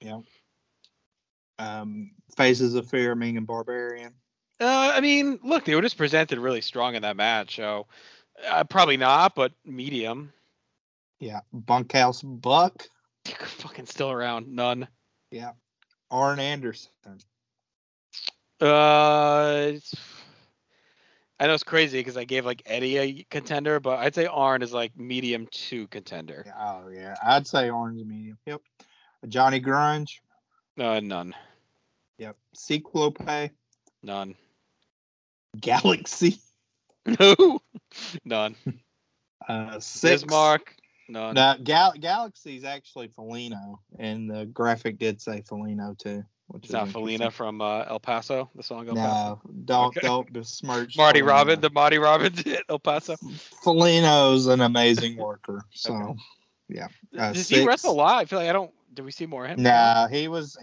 Yeah. Faces of Fear, Meng and Barbarian? I mean, look, they were just presented really strong in that match, so probably not, but medium. Yeah. Bunkhouse Buck? Fucking still around. None. Yeah. Arn Anderson. I know it's crazy because I gave like Eddie a contender, but I'd say Arn is like medium to contender. Oh yeah, I'd say Arn's medium. Yep. Johnny Grunge. None. Yep. Ciclope. None. Galaxy. No. None. Six. Bismarck. No, Galaxy's actually Foligno, and the graphic did say Foligno too. It's not Foligno from El Paso, the song El Paso. No, don't besmirch Marty Foligno. Marty Robbins hit El Paso. Foligno's an amazing worker, so okay. Yeah. Does he wrestle a lot? I feel like did we see more of him? Nah, he was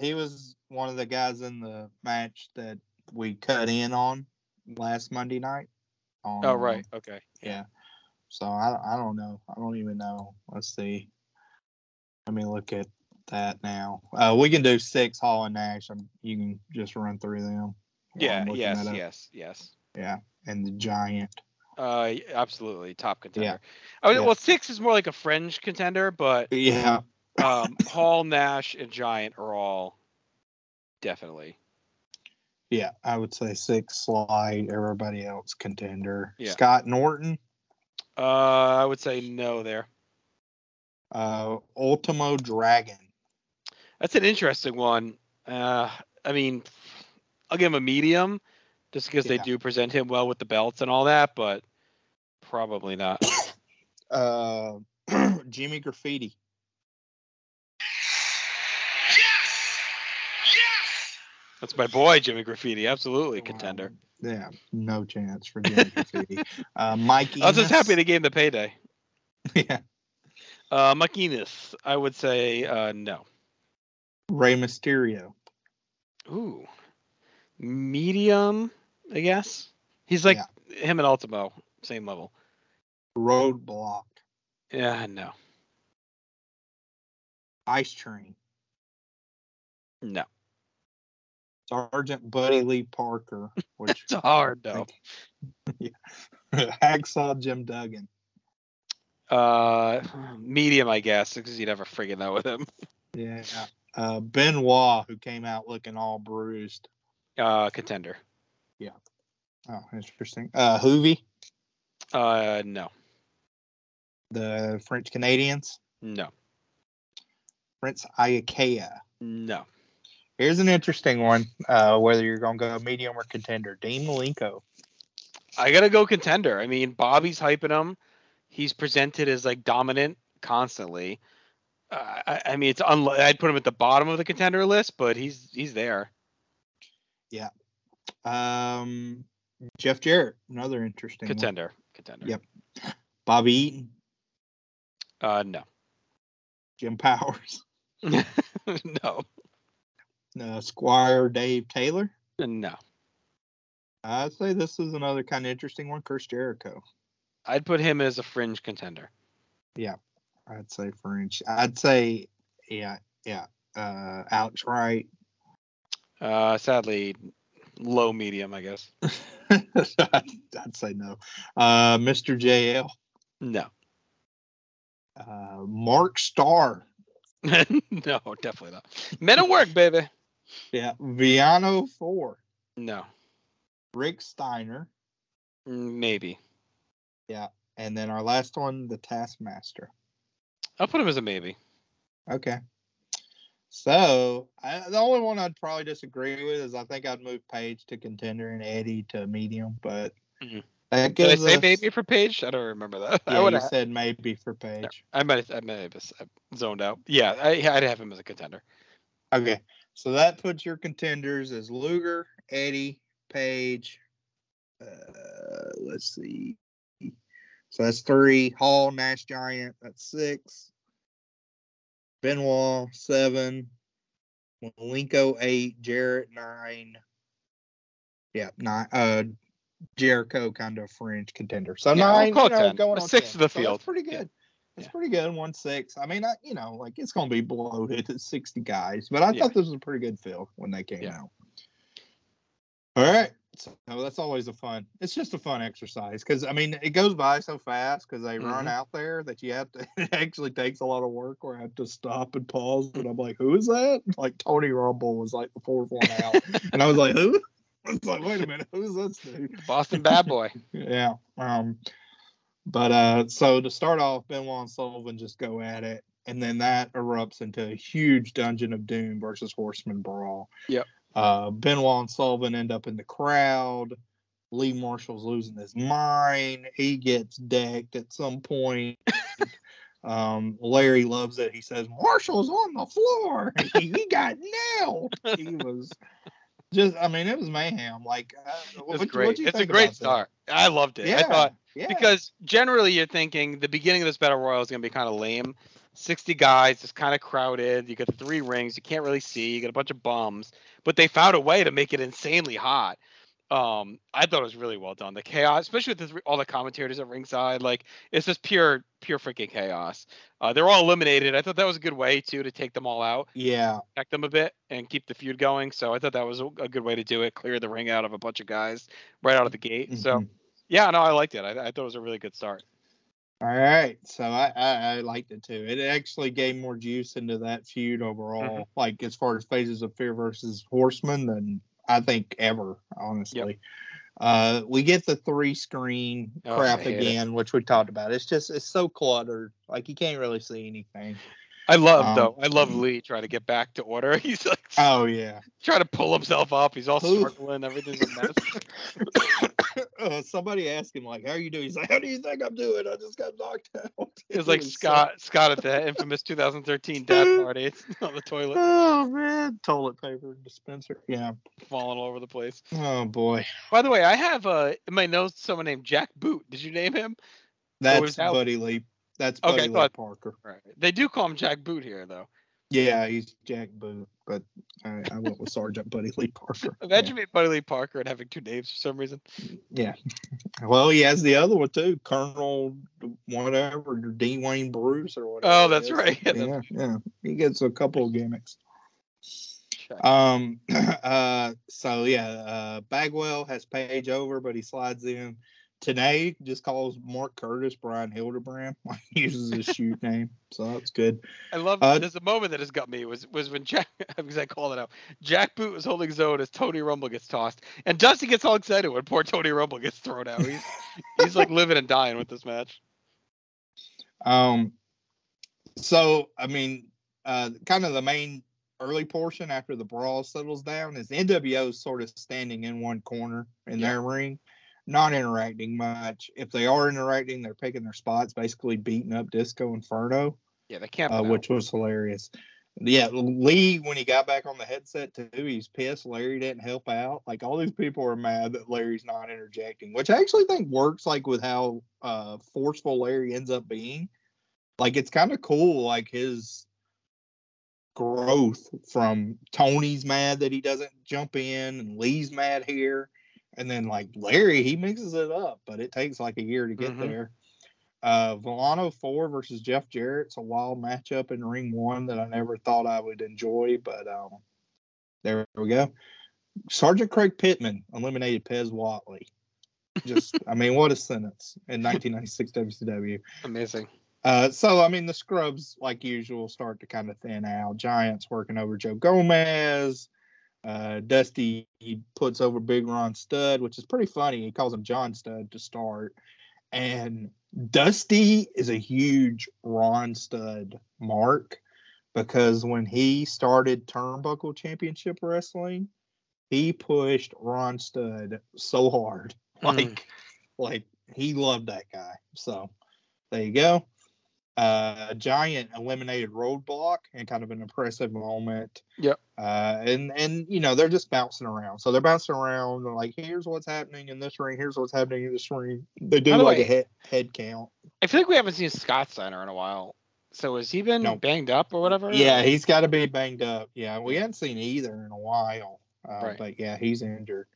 one of the guys in the match that we cut in on last Monday night. Oh right, okay, yeah. So I don't know. I don't even know. Let's see. Let me look at that now. We can do six, Hall and Nash. You can just run through them. Yeah. Yes. Yeah. And the Giant. Absolutely top contender. Yeah. Well, six is more like a fringe contender, but yeah. Hall, Nash, and Giant are all definitely. Yeah, I would say six, Slide. Everybody else contender. Yeah. Scott Norton. I would say no there. Ultimo Dragon. That's an interesting one. I mean, I'll give him a medium just because they do present him well with the belts and all that, but probably not. Jimmy Graffiti. Yes! That's my boy, Jimmy Graffiti. Absolutely, contender. Yeah, no chance for Jimmy Graffiti. Mike Enos. I was just happy they gave him the payday. Yeah. Mike Enos, I would say no. Rey Mysterio. Ooh. Medium, I guess. He's like him and Ultimo, same level. Roadblock. Yeah, no. Ice Train. No. Sergeant Buddy Lee Parker, which it's hard though. Yeah. Hacksaw Jim Duggan. Medium, I guess, because you never friggin' know with him. Yeah. Benoit, who came out looking all bruised. Contender. Yeah. Oh, interesting. Hoovy. No. The French Canadians. No. Prince Iakea. No. Here's an interesting one, whether you're going to go medium or contender. Dean Malenko. I got to go contender. I mean, Bobby's hyping him. He's presented as, like, dominant constantly. I mean, I'd put him at the bottom of the contender list, but he's there. Yeah. Jeff Jarrett, another interesting contender. Contender. Yep. Bobby Eaton. No. Jim Powers. No. Squire Dave Taylor? No. I'd say this is another kind of interesting one. Chris Jericho. I'd put him as a fringe contender. Yeah, I'd say fringe. I'd say, yeah. Alex Wright. Sadly, low medium, I guess. I'd say no. Mr. JL? No. Mark Starr? No, definitely not. Men at Work, baby. Yeah, Viano 4. No. Rick Steiner. Maybe. Yeah. And then our last one, the Taskmaster. I'll put him as a maybe. Okay. So, the only one I'd probably disagree with is I think I'd move Paige to contender and Eddie to medium, but that gives Did I say maybe for Paige? I don't remember that. Yeah, I would have said maybe for Paige. No, I might have zoned out. Yeah, I'd have him as a contender. Okay. So that puts your contenders as Luger, Eddie, Paige. Let's see. So that's 3. Hall, Nash, Giant. That's 6. Benoit, 7. Malenko, 8. Jarrett, 9. Yeah, 9. Jericho, kind of fringe contender. So yeah, 9, we'll going on 6 10. Of the field. That's pretty good. It's pretty good. 1-6. I mean, it's going to be bloated at 60 guys, but I thought this was a pretty good field when they came out. All right. So that's always it's just a fun exercise because, I mean, it goes by so fast because they run out there that you have to, it actually takes a lot of work where I have to stop and pause. But I'm like, who is that? Like Tony Rumble was like the fourth one out. And I was like, who? I was like, wait a minute. Who's this dude? Boston Bad Boy. Yeah. But so to start off, Benoit and Sullivan just go at it. And then that erupts into a huge Dungeon of Doom versus Horseman brawl. Yep. Benoit and Sullivan end up in the crowd. Lee Marshall's losing his mind. He gets decked at some point. Larry loves it. He says, Marshall's on the floor. He got nailed. He was just, I mean, it was mayhem. Like, it's a great start. I loved it. Yeah, I thought, because generally you're thinking the beginning of this Battle Royal is going to be kind of lame. 60 guys, it's kind of crowded. You got the 3 rings, you can't really see. You got a bunch of bums, but they found a way to make it insanely hot. I thought it was really well done. The chaos, especially with all the commentators at ringside, like it's just pure freaking chaos. They're all eliminated. I thought that was a good way to take them all out. Yeah, protect them a bit and keep the feud going. So I thought that was a good way to do it. Clear the ring out of a bunch of guys right out of the gate. Mm-hmm. So yeah, no, I liked it. I thought it was a really good start. All right, so I liked it too. It actually gave more juice into that feud overall, like as far as Faces of Fear versus Horsemen than I think ever, honestly. Yep. We get the 3-screen crap again, which we talked about. It's so cluttered, like you can't really see anything. I love Lee trying to get back to order. He's like, trying to pull himself up. He's all struggling. Everything's a mess. Somebody asked him, like, how are you doing? He's like, how do you think I'm doing? I just got knocked out. It was like Scott at that infamous 2013 dad party. It's on the toilet. Oh, man. Toilet paper dispenser. Yeah. Falling all over the place. Oh, boy. By the way, I have in my notes someone named Jack Boot. Did you name him? That's Buddy Lee. That's Buddy Lee Parker. Right. They do call him Jack Boot here, though. Yeah, he's Jack Boot, but I went with Sergeant Buddy Lee Parker. Imagine being Buddy Lee Parker and having 2 names for some reason. Yeah. Well, he has the other one, too. Colonel whatever, Dwayne Bruce or whatever. Oh, that's right. Yeah. He gets a couple of gimmicks. Bagwell has Paige over, but he slides in. Today just calls Mark Curtis Brian Hildebrand. He uses his shoot name, so that's good. I love there's a moment that has got me was when Jack, because I called it out. Jack Boot was holding his own as Tony Rumble gets tossed, and Dusty gets all excited when poor Tony Rumble gets thrown out. He's like living and dying with this match. So I mean, kind of the main early portion after the brawl settles down is NWO sort of standing in one corner in their ring. Not interacting much. If they are interacting, they're picking their spots, basically beating up Disco Inferno. Yeah, they can't. Which was hilarious. Yeah, Lee, when he got back on the headset, too, he's pissed Larry didn't help out. Like, all these people are mad that Larry's not interjecting, which I actually think works, like, with how forceful Larry ends up being. Like, it's kind of cool, like, his growth from Tony's mad that he doesn't jump in, and Lee's mad here. And then, like, Larry, he mixes it up, but it takes, like, a year to get there. Villano 4 versus Jeff Jarrett. It's a wild matchup in Ring 1 that I never thought I would enjoy, but there we go. Sergeant Craig Pittman eliminated Pez Watley. Just, I mean, what a sentence in 1996 WCW. Amazing. So, I mean, the scrubs, like usual, start to kind of thin out. Giants working over Joe Gomez. Dusty, he puts over Big Ron Studd, which is pretty funny. He calls him John Studd to start. And Dusty is a huge Ron Studd mark, because when he started Turnbuckle Championship Wrestling, he pushed Ron Studd so hard. Like he loved that guy. So there you go. Giant eliminated Roadblock in kind of an impressive moment. Yep. And you know, they're just bouncing around. So they're bouncing around. They're like, here's what's happening in this ring. Here's what's happening in this ring. They do like a head count. I feel like we haven't seen Scott Steiner in a while. So has he been banged up or whatever? Yeah, he's got to be banged up. Yeah, we haven't seen either in a while. But yeah, he's injured.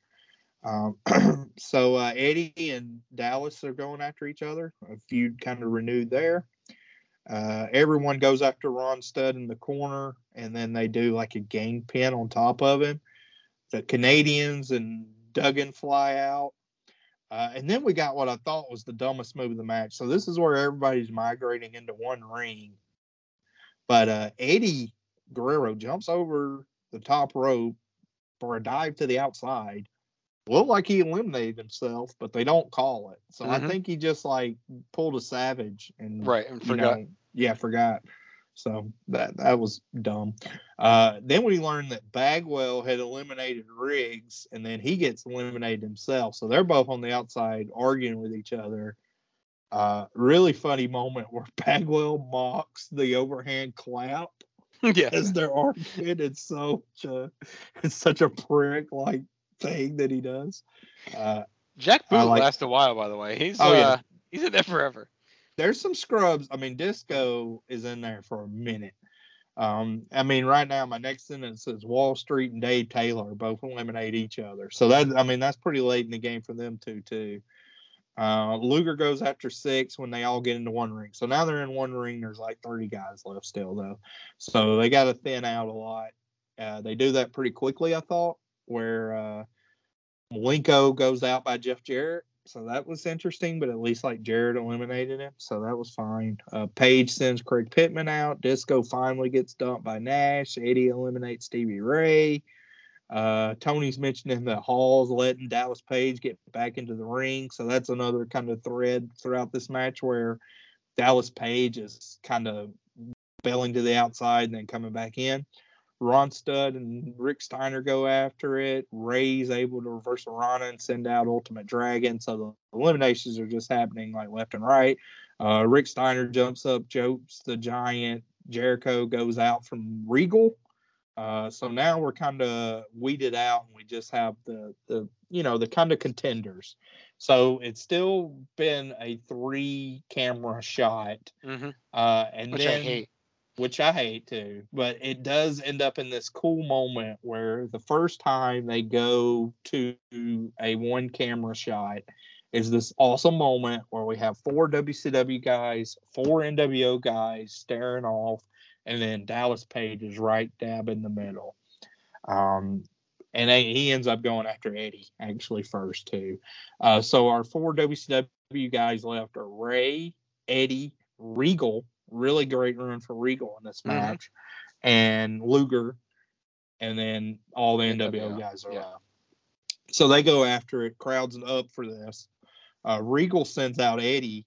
So Eddie and Dallas are going after each other. A feud kind of renewed there. Everyone goes after Ron Studd in the corner, and then they do like a gang pin on top of him. The Canadians and Duggan fly out. And then we got what I thought was the dumbest move of the match. So this is where everybody's migrating into one ring. But Eddie Guerrero jumps over the top rope for a dive to the outside. Looked like he eliminated himself, but they don't call it. So I think he just like pulled a Savage and forgot. Forgot. So that was dumb. Then we learned that Bagwell had eliminated Riggs, and then he gets eliminated himself. So they're both on the outside arguing with each other. Really funny moment where Bagwell mocks the overhand clap as they're arguing. It's such a prick-like thing that he does. Jack Boone lasts a while, by the way. He's in there forever. There's some scrubs. I mean, Disco is in there for a minute. I mean, right now, my next sentence is Wall Street and Dave Taylor both eliminate each other. So, that's pretty late in the game for them two, too. Luger goes after Six when they all get into one ring. So, now they're in one ring. There's like 30 guys left still, though. So, they got to thin out a lot. They do that pretty quickly, I thought, where Malenko goes out by Jeff Jarrett. So that was interesting, but at least like Jared eliminated him. So that was fine. Page sends Craig Pittman out. Disco finally gets dumped by Nash. Eddie eliminates Stevie Ray. Tony's mentioning that Hall's letting Dallas Page get back into the ring. So that's another kind of thread throughout this match where Dallas Page is kind of bailing to the outside and then coming back in. Ron Studd and Rick Steiner go after it. Ray's able to reverse Arana and send out Ultimate Dragon. So the eliminations are just happening like left and right. Rick Steiner jumps up, jokes the Giant. Jericho goes out from Regal. So now we're kind of weeded out, and we just have the kind of contenders. So it's still been a 3-camera shot. I hate. Which I hate too, but it does end up in this cool moment where the first time they go to a 1-camera shot is this awesome moment where we have 4 WCW guys, 4 NWO guys staring off, and then Dallas Page is right dab in the middle. And he ends up going after Eddie actually first too. So our 4 WCW guys left are Ray, Eddie, Regal. Really great run for Regal in this match, and Luger, and then all the NWO guys are out. So they go after it. Crowd's up for this. Regal sends out Eddie,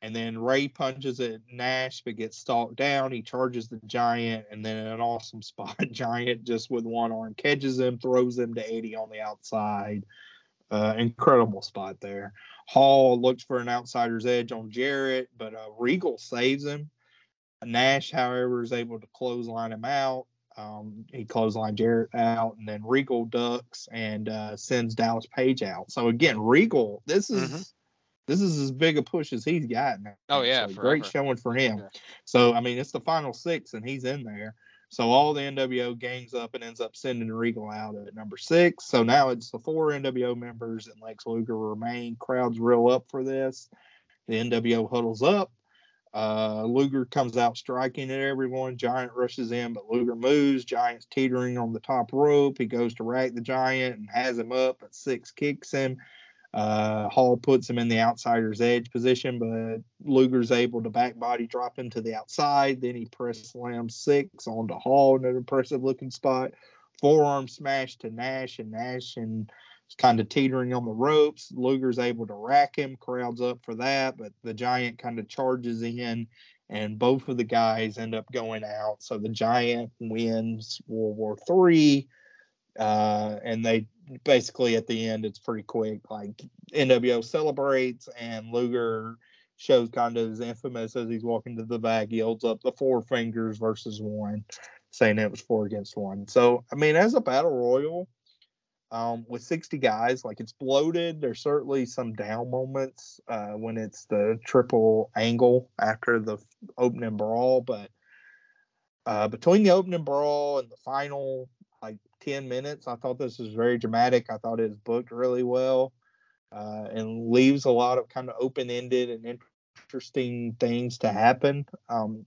and then Ray punches at Nash but gets stalked down. He charges the Giant, and then in an awesome spot, Giant just with one arm catches him, throws him to Eddie on the outside. Incredible spot there. Hall looks for an outsider's edge on Jarrett, but Regal saves him. Nash, however, is able to clothesline him out. He clotheslined Jarrett out, and then Regal ducks and sends Dallas Page out. So again, Regal, this is as big a push as he's gotten. Oh yeah, so great showing for him. Yeah. So I mean, it's the final 6, and he's in there. So all the NWO gangs up and ends up sending Regal out at number 6. So now it's the 4 NWO members and Lex Luger remain. Crowds reel up for this. The NWO huddles up. Luger comes out striking at everyone. Giant rushes in, but Luger moves. Giant's teetering on the top rope. He goes to rack the Giant and has him up, but 6 kicks him. Hall puts him in the outsider's edge position, but Luger's able to back body drop him to the outside. Then he press slams 6 onto Hall in an impressive looking spot. forearm smash to Nash, and Nash and is kind of teetering on the ropes. Luger's able to rack him, crowds up for that, but the Giant kind of charges in, and both of the guys end up going out. So the Giant wins World War III, and they basically at the end, it's pretty quick. Like NWO celebrates, and Luger shows kind of his infamous as he's walking to the bag. He holds up the four fingers versus one, saying it was 4 against 1. So, I mean, as a battle royal with 60 guys, like it's bloated. There's certainly some down moments when it's the triple angle after the opening brawl. But between the opening brawl and the final, like 10 minutes, I thought this was very dramatic. I thought it was booked really well. And leaves a lot of kind of open-ended and interesting things to happen.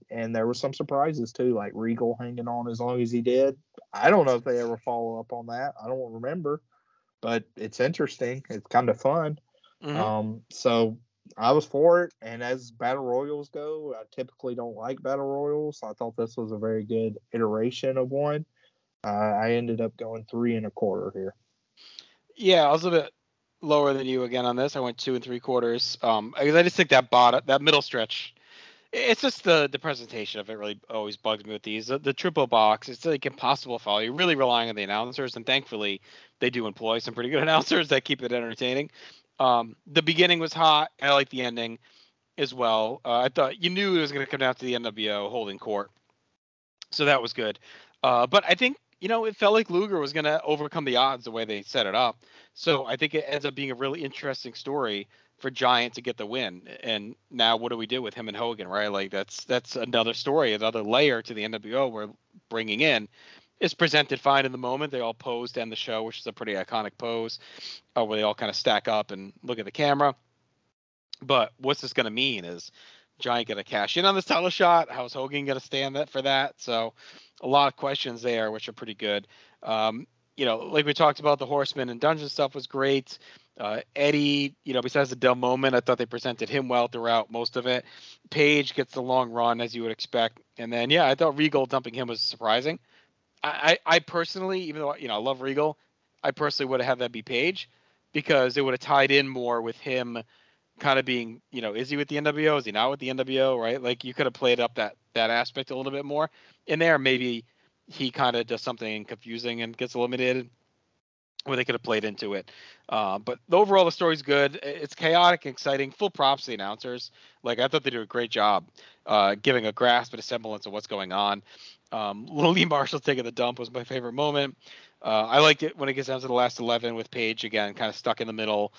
And there were some surprises, too, like Regal hanging on as long as he did. I don't know if they ever follow up on that. I don't remember. But it's interesting. It's kind of fun. Mm-hmm. So I was for it. And as battle royals go, I typically don't like battle royals. I thought this was a very good iteration of one. I ended up going 3.25 here. Yeah, I was a bit lower than you again on this. I went 2.75. I just think that middle stretch, it's just the presentation of it really always bugs me with these. The triple box, it's like impossible to follow. You're really relying on the announcers, and thankfully they do employ some pretty good announcers that keep it entertaining. The beginning was hot, and I like the ending as well. I thought you knew it was going to come down to the NWO holding court, so that was good. But I think, you know, it felt like Luger was going to overcome the odds the way they set it up. So I think it ends up being a really interesting story for Giant to get the win. And now what do we do with him and Hogan, right? Like that's another story, another layer to the NWO we're bringing in. It's presented fine in the moment. They all pose to end the show, which is a pretty iconic pose where they all kind of stack up and look at the camera. But what's this going to mean? Is Giant going to cash in on this title shot? How's Hogan going to stand that for that? So a lot of questions there, which are pretty good. You know, like we talked about, the Horsemen and Dungeon stuff was great. Eddie, you know, besides the dumb moment, I thought they presented him well throughout most of it. Page gets the long run, as you would expect. And then, yeah, I thought Regal dumping him was surprising. I personally, even though, you know, I love Regal, I personally would have had that be Page because it would have tied in more with him kind of being, you know, is he with the NWO? Is he not with the NWO? Right? Like you could have played up that aspect a little bit more in there. Maybe he kind of does something confusing and gets eliminated where they could have played into it. But overall, the story's good. It's chaotic, exciting, full props to the announcers. Like I thought they did a great job giving a grasp and a semblance of what's going on. Little Lee Marshall taking the dump was my favorite moment. I liked it when it gets down to the last 11 with Page again, kind of stuck in the middle.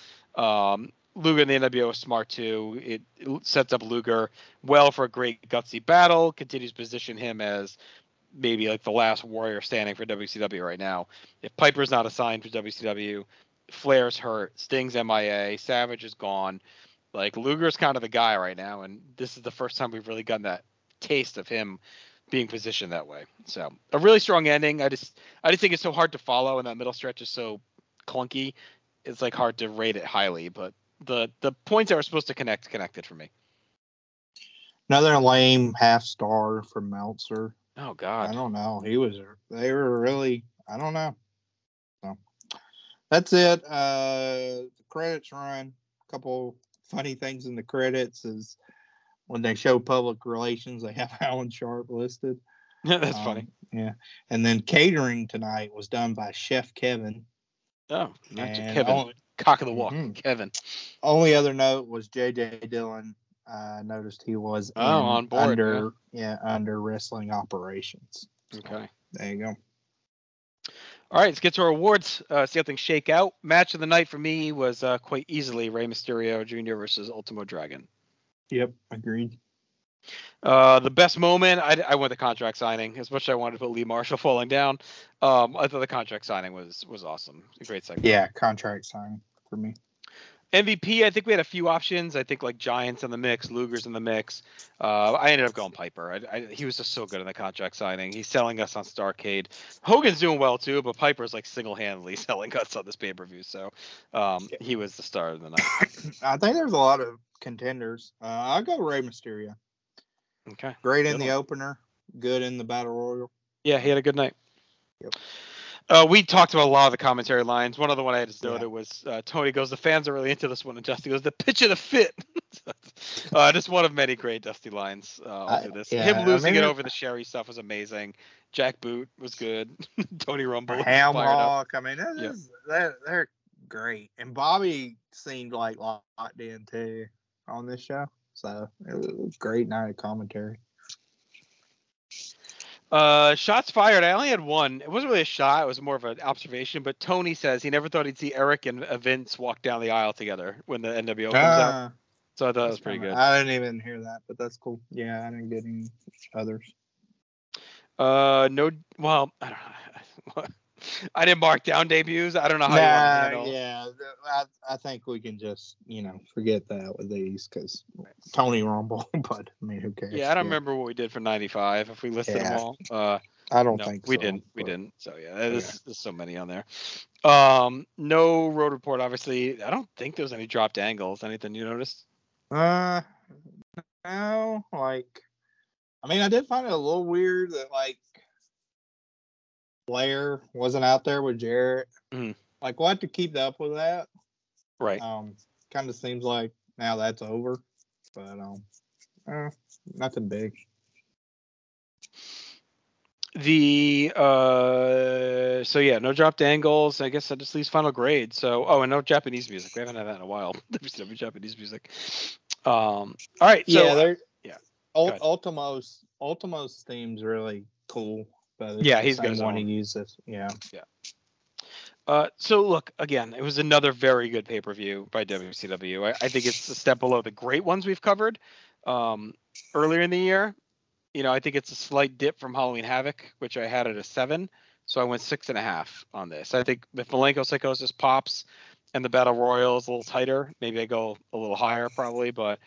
Luger and the NWO is smart, too. It sets up Luger well for a great gutsy battle, continues to position him as maybe like the last warrior standing for WCW right now. If Piper's not assigned for WCW, Flair's hurt, Sting's MIA, Savage is gone. Like, Luger's kind of the guy right now, and this is the first time we've really gotten that taste of him being positioned that way. So, a really strong ending. I just think it's so hard to follow, and that middle stretch is so clunky. It's, like, hard to rate it highly, but the points that were supposed to connected for me. Another lame half star for Meltzer. Oh God, I don't know. They were really, I don't know. So that's it. The credits run. A couple funny things in the credits is when they show public relations, they have Alan Sharp listed. Yeah, that's funny. Yeah, and then catering tonight was done by Chef Kevin. Oh, not Kevin. Cock of the walk, mm-hmm. Kevin. Only other note was J.J. Dillon. I noticed he was on board under wrestling operations. So, okay, there you go. All right, let's get to our awards. See how things shake out. Match of the night for me was quite easily Rey Mysterio Jr. versus Ultimo Dragon. Yep, agreed. The best moment, I went the contract signing. As much as I wanted to put Lee Marshall falling down, I thought the contract signing was awesome. A great segment. Yeah, contract signing for me. MVP, I think we had a few options. I think like Giant's in the mix, Luger's in the mix. I ended up going Piper. He was just so good in the contract signing. He's selling us on Starcade. Hogan's doing well too, but Piper's like single-handedly selling us on this pay-per-view. So he was the star of the night. I think there's a lot of contenders. I'll go Rey Mysterio. Okay. Great in the opener. Good in the battle royal. Yeah, he had a good night. Yep. We talked about a lot of the commentary lines. One other one I had to note was Tony goes, the fans are really into this one, and Dusty goes, the pitch of the fit. Just one of many great Dusty lines. This. Him losing it over the Sherry stuff was amazing. Jack Boot was good. Tony Rumble. Ham Hawk. I mean, they're great. And Bobby seemed like locked in too on this show. So it was a great night of commentary. Shots fired. I only had one. It wasn't really a shot. It was more of an observation. But Tony says he never thought he'd see Eric and Vince walk down the aisle together when the NWO comes out. So I thought that was pretty good. I didn't even hear that, but that's cool. Yeah, I didn't get any others. No. Well, I don't know. I didn't mark down debuts. I don't know how you want to handle. Yeah, I think we can just, forget that with these because Tony Rumble, but I mean, who cares? Yeah, I don't remember what we did for 95 if we listed them all. I don't think so. We didn't. So, there's so many on there. No road report, obviously. I don't think there was any dropped angles. Anything you noticed? No. I did find it a little weird that, Flair wasn't out there with Jarrett. Mm-hmm. We'll have to keep up with that. Right. Kind of seems like now that's over. But, nothing big. No dropped angles. I guess that just leaves final grade. So, and no Japanese music. We haven't had that in a while. There's no Japanese music. All right. So, Ultimo's theme's really cool. He's going to want to use this. Yeah. So look, again, it was another very good pay-per-view by WCW. I think it's a step below the great ones we've covered earlier in the year. I think it's a slight dip from Halloween Havoc, which I had at a 7. So I went 6.5 on this. I think if Malenko Psychosis pops and the Battle Royal is a little tighter, maybe I go a little higher probably, but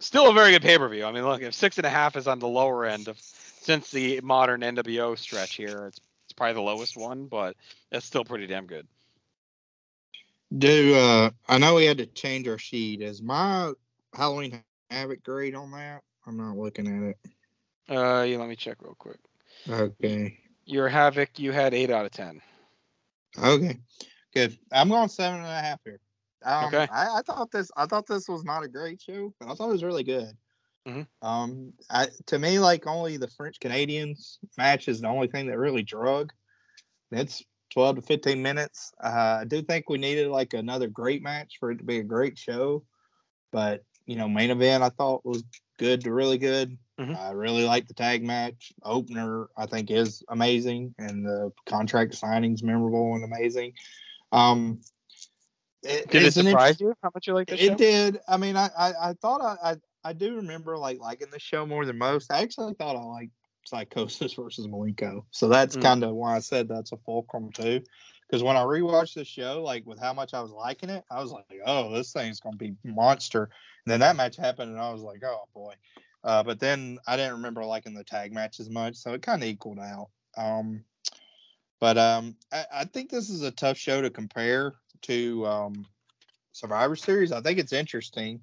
still a very good pay-per-view. I mean, look, if 6.5 is on the lower end of since the modern NWO stretch here, it's probably the lowest one, but that's still pretty damn good. I know we had to change our sheet. Is my Halloween Havoc grade on that? I'm not looking at it. Let me check real quick. Okay. Your Havoc, you had 8 out of 10. Okay, good. I'm going 7.5 here. Okay. I thought this was not a great show, but I thought it was really good. Mm-hmm. To me, only the French Canadians match is the only thing that really drug. It's 12 to 15 minutes. I do think we needed another great match for it to be a great show. But, main event I thought was good to really good. Mm-hmm. I really like the tag match. Opener, I think, is amazing. And the contract signing's memorable and amazing. Did it surprise you how much you like the show? It did. I mean, I thought I do remember liking the show more than most. I actually thought I liked Psychosis versus Malenko. So that's kind of why I said that's a fulcrum too. Because when I rewatched the show, with how much I was liking it, I was like, oh, this thing's going to be monster. And then that match happened and I was like, oh boy. But then I didn't remember liking the tag match as much. So it kind of equaled out. I think this is a tough show to compare to Survivor Series. I think it's interesting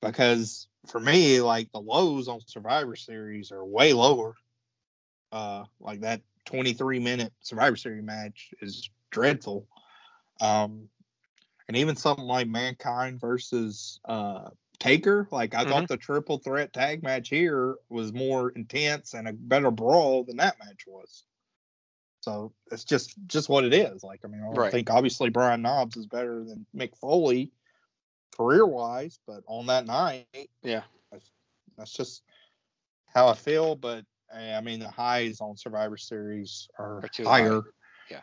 because for me, the lows on Survivor Series are way lower. That 23-minute Survivor Series match is dreadful. And even something like Mankind versus Taker, I thought the triple threat tag match here was more intense and a better brawl than that match was. So it's just what it is. I think obviously Brian Knobbs is better than Mick Foley career-wise, but on that night, that's just how I feel. But the highs on Survivor Series are higher. Yeah.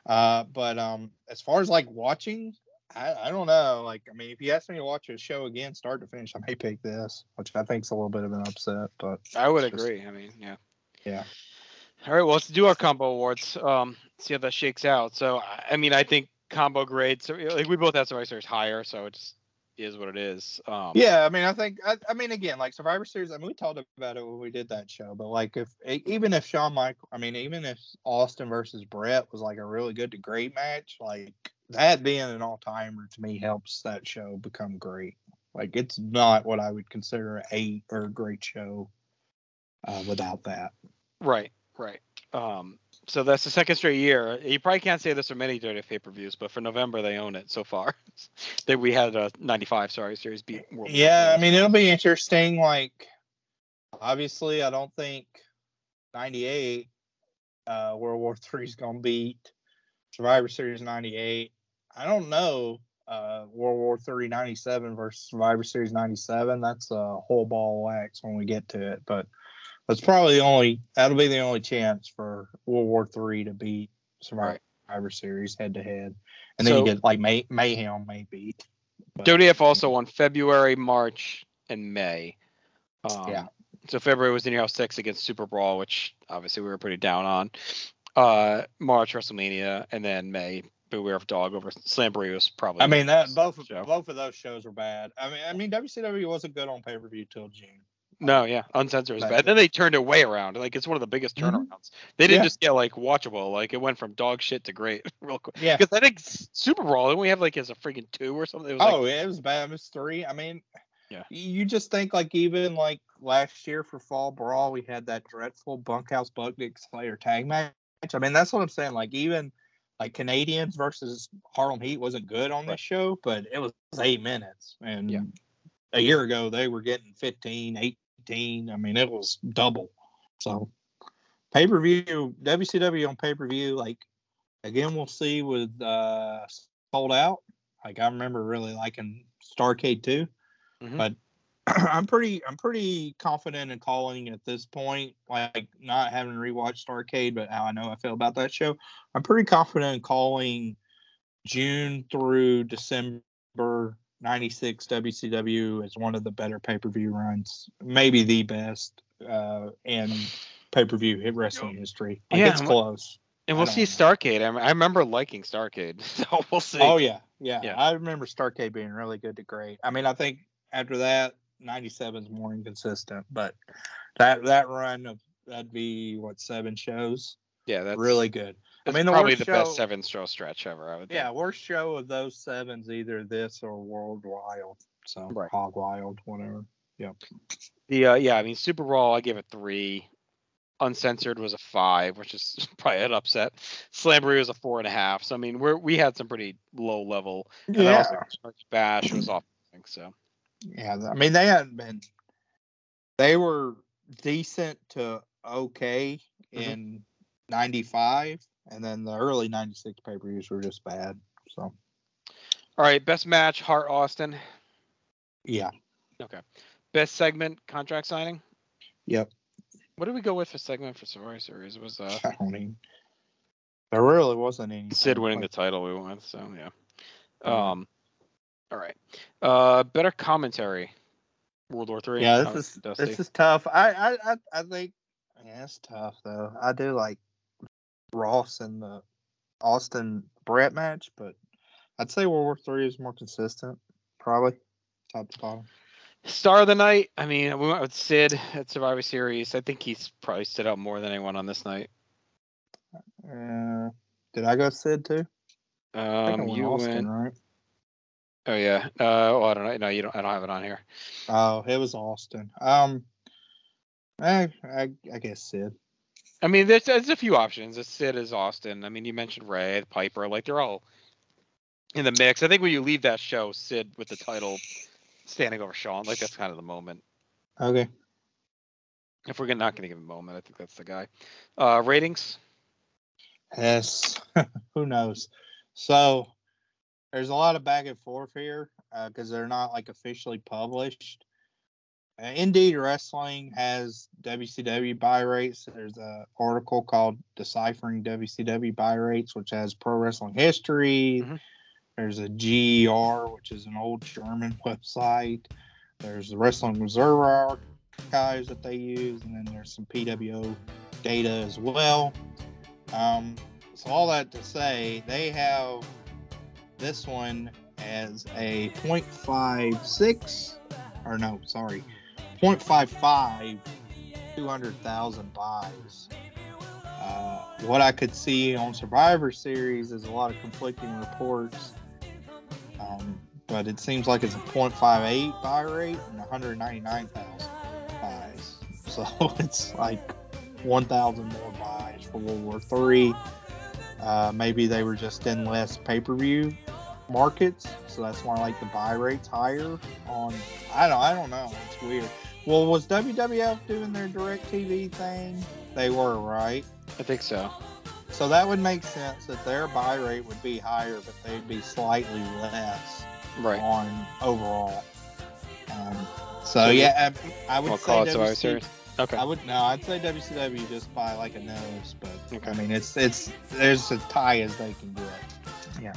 As far as watching, I don't know. If you asked me to watch a show again, start to finish, I may pick this, which I think is a little bit of an upset. But I would agree. Yeah. All right, well, let's do our combo awards. See how that shakes out. So, I think combo grades. So, we both have Survivor Series higher, so it just is what it is. Survivor Series. We talked about it when we did that show. But if Shawn Michaels, even if Austin versus Brett was a really good to great match, that being an all timer to me helps that show become great. It's not what I would consider a great show without that. Right. So that's the second straight year. You probably can't say this for many dirty pay-per-views, but for November they own it so far. That we had a 95, sorry, Series B. World yeah, I mean, it'll be interesting. Like, obviously, I don't think 98 World War III is going to beat Survivor Series 98. I don't know World War III 97 versus Survivor Series 97. That's a whole ball of wax when we get to it, but. That's probably the only. That'll be the only chance for World War III to beat Survivor Series head to head, and then so, you get like Mayhem maybe. WWF also on February, March, and May. Yeah. So February was in your house 6 against Super Brawl, which obviously we were pretty down on. March WrestleMania, and then May Beware of Dog over Slamboree was probably. I mean that both of those shows were bad. I mean WCW wasn't good on pay per view till June. No, yeah, uncensored is bad. Then they turned it way around. Like, it's one of the biggest turnarounds. They didn't just get, like, watchable. Like, it went from dog shit to great real quick. Yeah. Because I think Super Bowl, we have, like, as a freaking 2 or something. It was, it was bad. It was 3. I mean, you just think, like, even, like, last year for Fall Brawl, we had that dreadful Bunkhouse Bucknick Slayer tag match. I mean, that's what I'm saying. Like, even, like, Canadians versus Harlem Heat wasn't good on this show, but it was 8 minutes. And a year ago, they were getting 15, 18. I mean, it was double. So, pay-per-view, WCW on pay-per-view, like, again, we'll see with Sold Out. Like, I remember really liking Starcade 2. Mm-hmm. But I'm pretty confident in calling at this point, like, not having rewatched Starcade, but how I know I feel about that show. I'm pretty confident in calling June through December 96 WCW is one of the better pay-per-view runs, maybe the best in pay-per-view hit wrestling history. Like, it's close. And we'll see Starcade. I remember liking Starcade, so we'll see. Oh, yeah. I remember Starcade being really good to great. I mean, I think after that, 97 is more inconsistent, but that run, that'd be, 7 shows? Yeah, that's really good. I mean, probably the best 7-show stretch ever. I would think. Yeah, worst show of those 7s, either this or World Wild. So Hog Wild, whatever. Yeah. I mean, Super Brawl, I gave it 3. Uncensored was a 5, which is probably an upset. Slamboree was a 4.5. So I mean, we had some pretty low level. And also Bash was off. I think so. Yeah, I mean, they hadn't been. They were decent to okay in 95. And then the early 96 pay-per-views were just bad. So, all right, best match, Hart-Austin. Yeah. Okay. Best segment, contract signing. Yep. What did we go with for segment for Survivor Series? It was there really wasn't any. Sid winning the title we won. So all right. Better commentary. World War III. Yeah, this is tough. I think it's tough though. I do like Ross and the Austin Brett match, but I'd say World War III is more consistent, probably top to bottom. Star of the night, I mean, we went with Sid at Survivor Series. I think he's probably stood out more than anyone on this night. Did I go Sid too? I think I went Austin, right? Oh yeah. I don't know. No, you don't. I don't have it on here. Oh, it was Austin. I guess Sid. I mean, there's a few options. It's Sid, is Austin. I mean, you mentioned Rey, Piper. Like, they're all in the mix. I think when you leave that show, Sid with the title standing over Shawn, like, that's kind of the moment. Okay. If we're not going to give him a moment, I think that's the guy. Ratings? Yes. Who knows? So, there's a lot of back and forth here because they're not, like, officially published. Indeed Wrestling has WCW buy rates. There's an article called Deciphering WCW Buy Rates, which has pro wrestling history. Mm-hmm. There's a GER, which is an old German website. There's the Wrestling Observer archives that they use, and then there's some PWO data as well. So all that to say, they have this one as a 0.56, or no, sorry. 0.55, 200,000 buys. What I could see on Survivor Series is a lot of conflicting reports, but it seems like it's a 0.58 buy rate and 199,000 buys. So it's like 1,000 more buys for World War III. Maybe they were just in less pay-per-view markets, so that's why like the buy rate's higher on. I don't know. It's weird. Well, was WWF doing their DirecTV thing? They were, right? I think so. So that would make sense that their buy rate would be higher, but they'd be slightly less on overall. So yeah, I would say WCW. Okay. I'd say WCW just by like a nose, but okay. I mean it's there's as high as they can get. Yeah.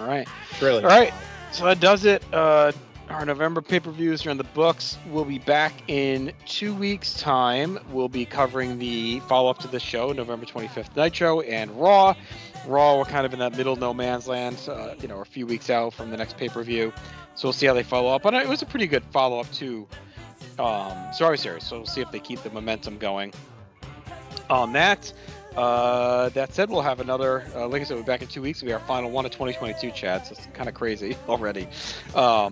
All right. Really. All right. So that does it. Our November pay-per-views are in the books. We'll be back in 2 weeks' time. We'll be covering the follow-up to the show, November 25th Nitro and Raw. Raw, we're kind of in that middle no man's land, a few weeks out from the next pay-per-view. So we'll see how they follow up. But it was a pretty good follow-up to Survivor Series. So we'll see if they keep the momentum going on that. That said, we'll have another, like I said, we'll be back in 2 weeks. It'll be our final one of 2022, Chad, so it's kind of crazy already. Our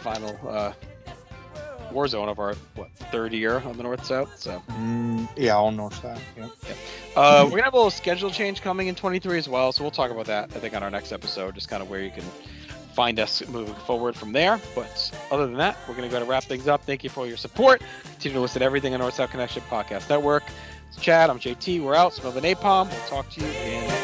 final war zone of our, third year on the North-South? So. Yeah, all North-South. Yeah. Yeah. We're going to have a little schedule change coming in 23 as well, so we'll talk about that, I think, on our next episode, just kind of where you can find us moving forward from there. But other than that, we're going to go ahead and wrap things up. Thank you for your support. Continue to listen to everything on North-South Connection Podcast Network. It's Chad. I'm JT. We're out. Smell the napalm. We'll talk to you in